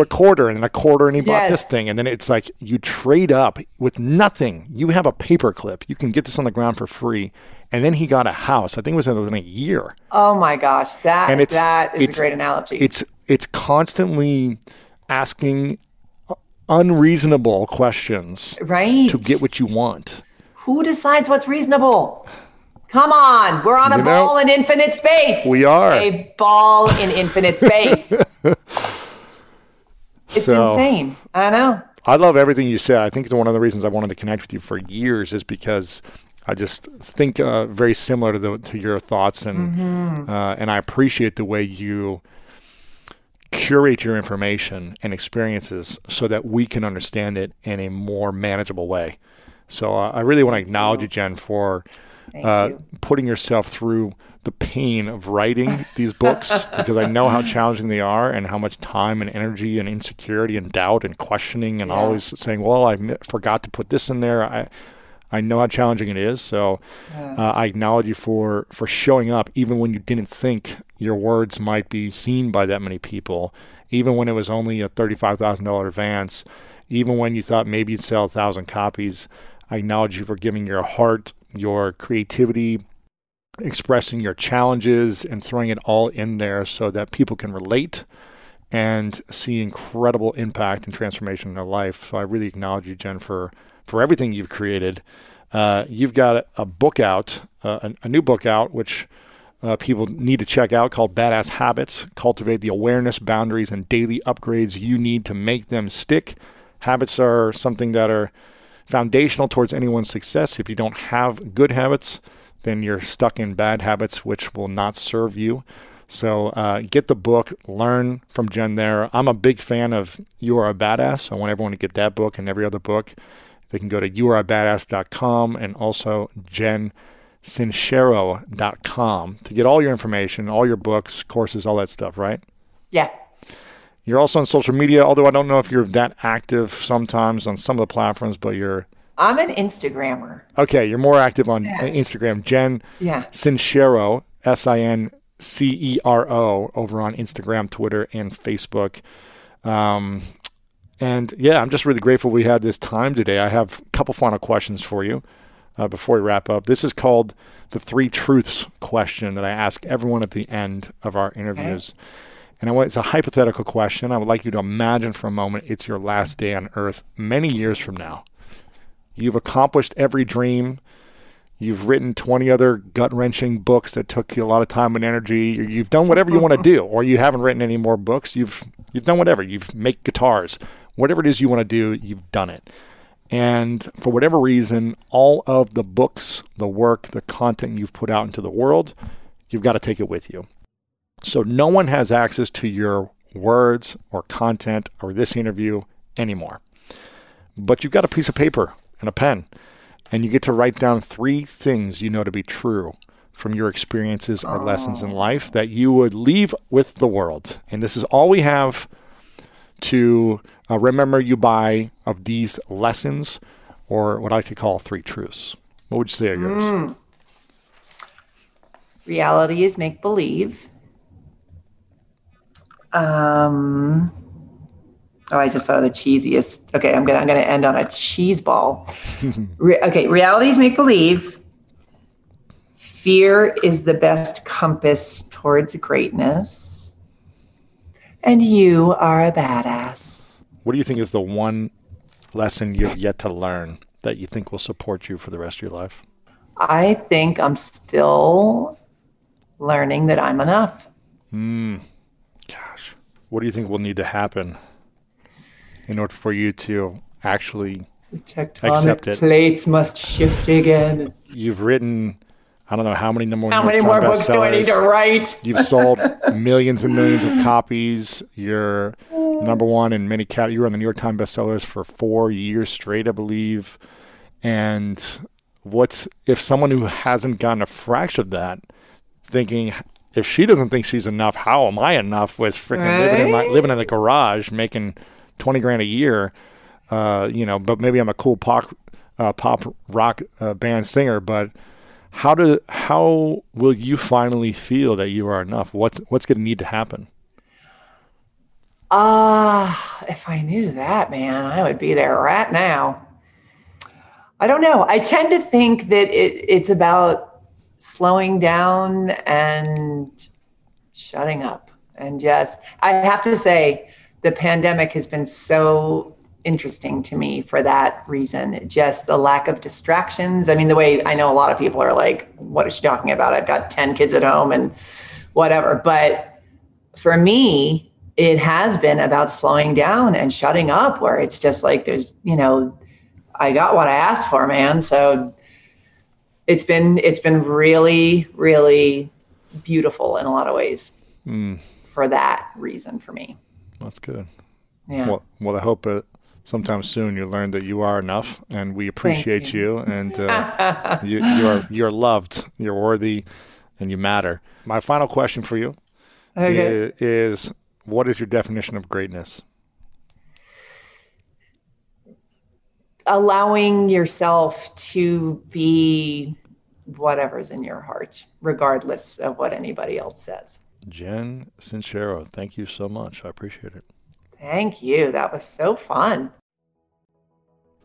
a quarter, and then a quarter, and he bought this thing. And then it's like you trade up with nothing. You have a paperclip. You can get this on the ground for free. And then he got a house. I think it was within a year. Oh my gosh. That is a great analogy. It's constantly asking unreasonable questions to get what you want. Who decides what's reasonable? Come on. We're on a ball in infinite space. We are. A ball in infinite space. It's insane. I know. I love everything you said. I think it's one of the reasons I wanted to connect with you for years is because I just think very similar to your thoughts. And and I appreciate the way you curate your information and experiences so that we can understand it in a more manageable way. So I really want to acknowledge you, Jen, for putting yourself through the pain of writing these books because I know how challenging they are and how much time and energy and insecurity and doubt and questioning and always saying, well, I forgot to put this in there. I know how challenging it is. So I acknowledge you for showing up even when you didn't think your words might be seen by that many people, even when it was only a $35,000 advance, even when you thought maybe you'd sell 1,000 copies. I acknowledge you for giving your heart, your creativity, expressing your challenges and throwing it all in there so that people can relate and see incredible impact and transformation in their life. So I really acknowledge you, Jen, for everything you've created. You've got a book out, a new book out, which people need to check out, called Badass Habits: Cultivate the Awareness, Boundaries, and Daily Upgrades You Need to Make Them Stick. Habits are something that are foundational towards anyone's success. If you don't have good habits, then you're stuck in bad habits, which will not serve you. So get the book, learn from Jen there. I'm a big fan of You Are a Badass. So I want everyone to get that book and every other book. They can go to youareabadass.com and also jensincero.com to get all your information, all your books, courses, all that stuff, right? Yeah. You're also on social media, although I don't know if you're that active sometimes on some of the platforms, but you're... I'm an Instagrammer. Okay, you're more active on Instagram. Jen Sincero, S-I-N-C-E-R-O, over on Instagram, Twitter, and Facebook. And yeah, I'm just really grateful we had this time today. I have a couple final questions for you before we wrap up. This is called the Three Truths question that I ask everyone at the end of our interviews. Okay. And it's a hypothetical question. I would like you to imagine for a moment it's your last day on earth many years from now. You've accomplished every dream. You've written 20 other gut-wrenching books that took you a lot of time and energy. You've done whatever you want to do, or you haven't written any more books. You've done whatever. You've made guitars. Whatever it is you want to do, you've done it. And for whatever reason, all of the books, the work, the content you've put out into the world, you've got to take it with you. So no one has access to your words or content or this interview anymore. But you've got a piece of paper and a pen, and you get to write down three things you know to be true from your experiences or lessons in life that you would leave with the world. And this is all we have to remember you by, of these lessons, or what I could call three truths. What would you say are yours? Reality is make-believe. I just thought of the cheesiest. Okay, I'm gonna end on a cheese ball. Reality is make-believe. Fear is the best compass towards greatness. And you are a badass. What do you think is the one lesson you've yet to learn that you think will support you for the rest of your life? I think I'm still learning that I'm enough. Gosh, what do you think will need to happen in order for you to actually accept it? Plates must shift again. You've written, I don't know how many number one books do I need to write? You've sold millions and millions of copies. You're number one in many categories. You were on the New York Times bestsellers for 4 years straight, I believe. And if someone who hasn't gotten a fraction of that, thinking, if she doesn't think she's enough, how am I enough with freaking living in the garage, making 20 grand a year? But maybe I'm a cool pop rock band singer. But how will you finally feel that you are enough? What's going to need to happen? If I knew that, man, I would be there right now. I don't know. I tend to think that it's about slowing down and shutting up. And just, I have to say, the pandemic has been so interesting to me for that reason. Just the lack of distractions. I mean, the way, I know a lot of people are like, what is she talking about? I've got 10 kids at home and whatever. But for me, it has been about slowing down and shutting up, where it's just like, there's, I got what I asked for, man. So It's been really, really beautiful in a lot of ways for that reason for me. That's good. Yeah. Well, I hope sometime soon you learn that you are enough, and we appreciate you. And you're loved, you're worthy, and you matter. My final question for you is, what is your definition of greatness? Allowing yourself to be whatever's in your heart, regardless of what anybody else says. Jen Sincero, thank you so much. I appreciate it. Thank you. That was so fun.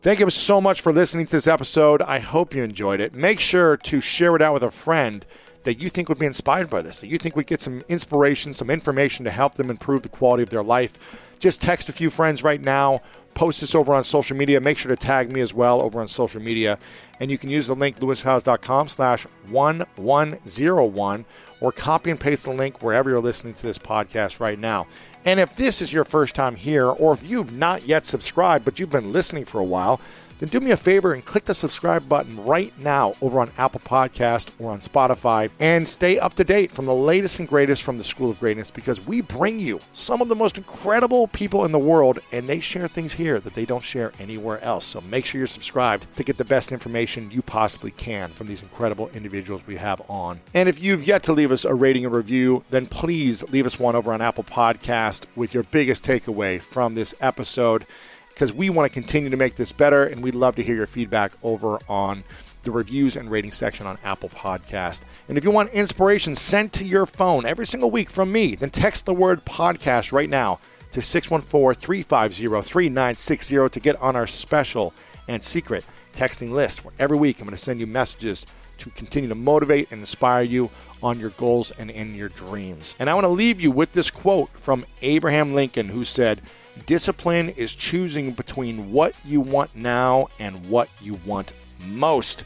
Thank you so much for listening to this episode. I hope you enjoyed it. Make sure to share it out with a friend that you think would be inspired by this, that you think would get some inspiration, some information to help them improve the quality of their life. Just text a few friends right now. Post this over on social media. Make sure to tag me as well over on social media. And you can use the link lewishowes.com/1101 or copy and paste the link wherever you're listening to this podcast right now. And if this is your first time here, or if you've not yet subscribed but you've been listening for a while, then do me a favor and click the subscribe button right now over on Apple Podcast or on Spotify, and stay up to date from the latest and greatest from the School of Greatness, because we bring you some of the most incredible people in the world, and they share things here that they don't share anywhere else. So make sure you're subscribed to get the best information you possibly can from these incredible individuals we have on. And if you've yet to leave us a rating and review, then please leave us one over on Apple Podcast with your biggest takeaway from this episode, because we want to continue to make this better, and we'd love to hear your feedback over on the reviews and rating section on Apple Podcast. And if you want inspiration sent to your phone every single week from me, then text the word podcast right now to 614-350-3960 to get on our special and secret texting list, where every week I'm going to send you messages to continue to motivate and inspire you on your goals and in your dreams. And I want to leave you with this quote from Abraham Lincoln, who said, "Discipline is choosing between what you want now and what you want most."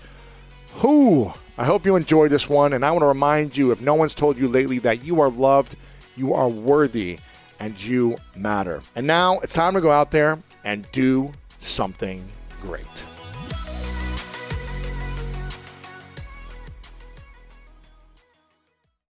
Whew! I hope you enjoyed this one, and I want to remind you, if no one's told you lately, that you are loved, you are worthy, and you matter. And now it's time to go out there and do something great.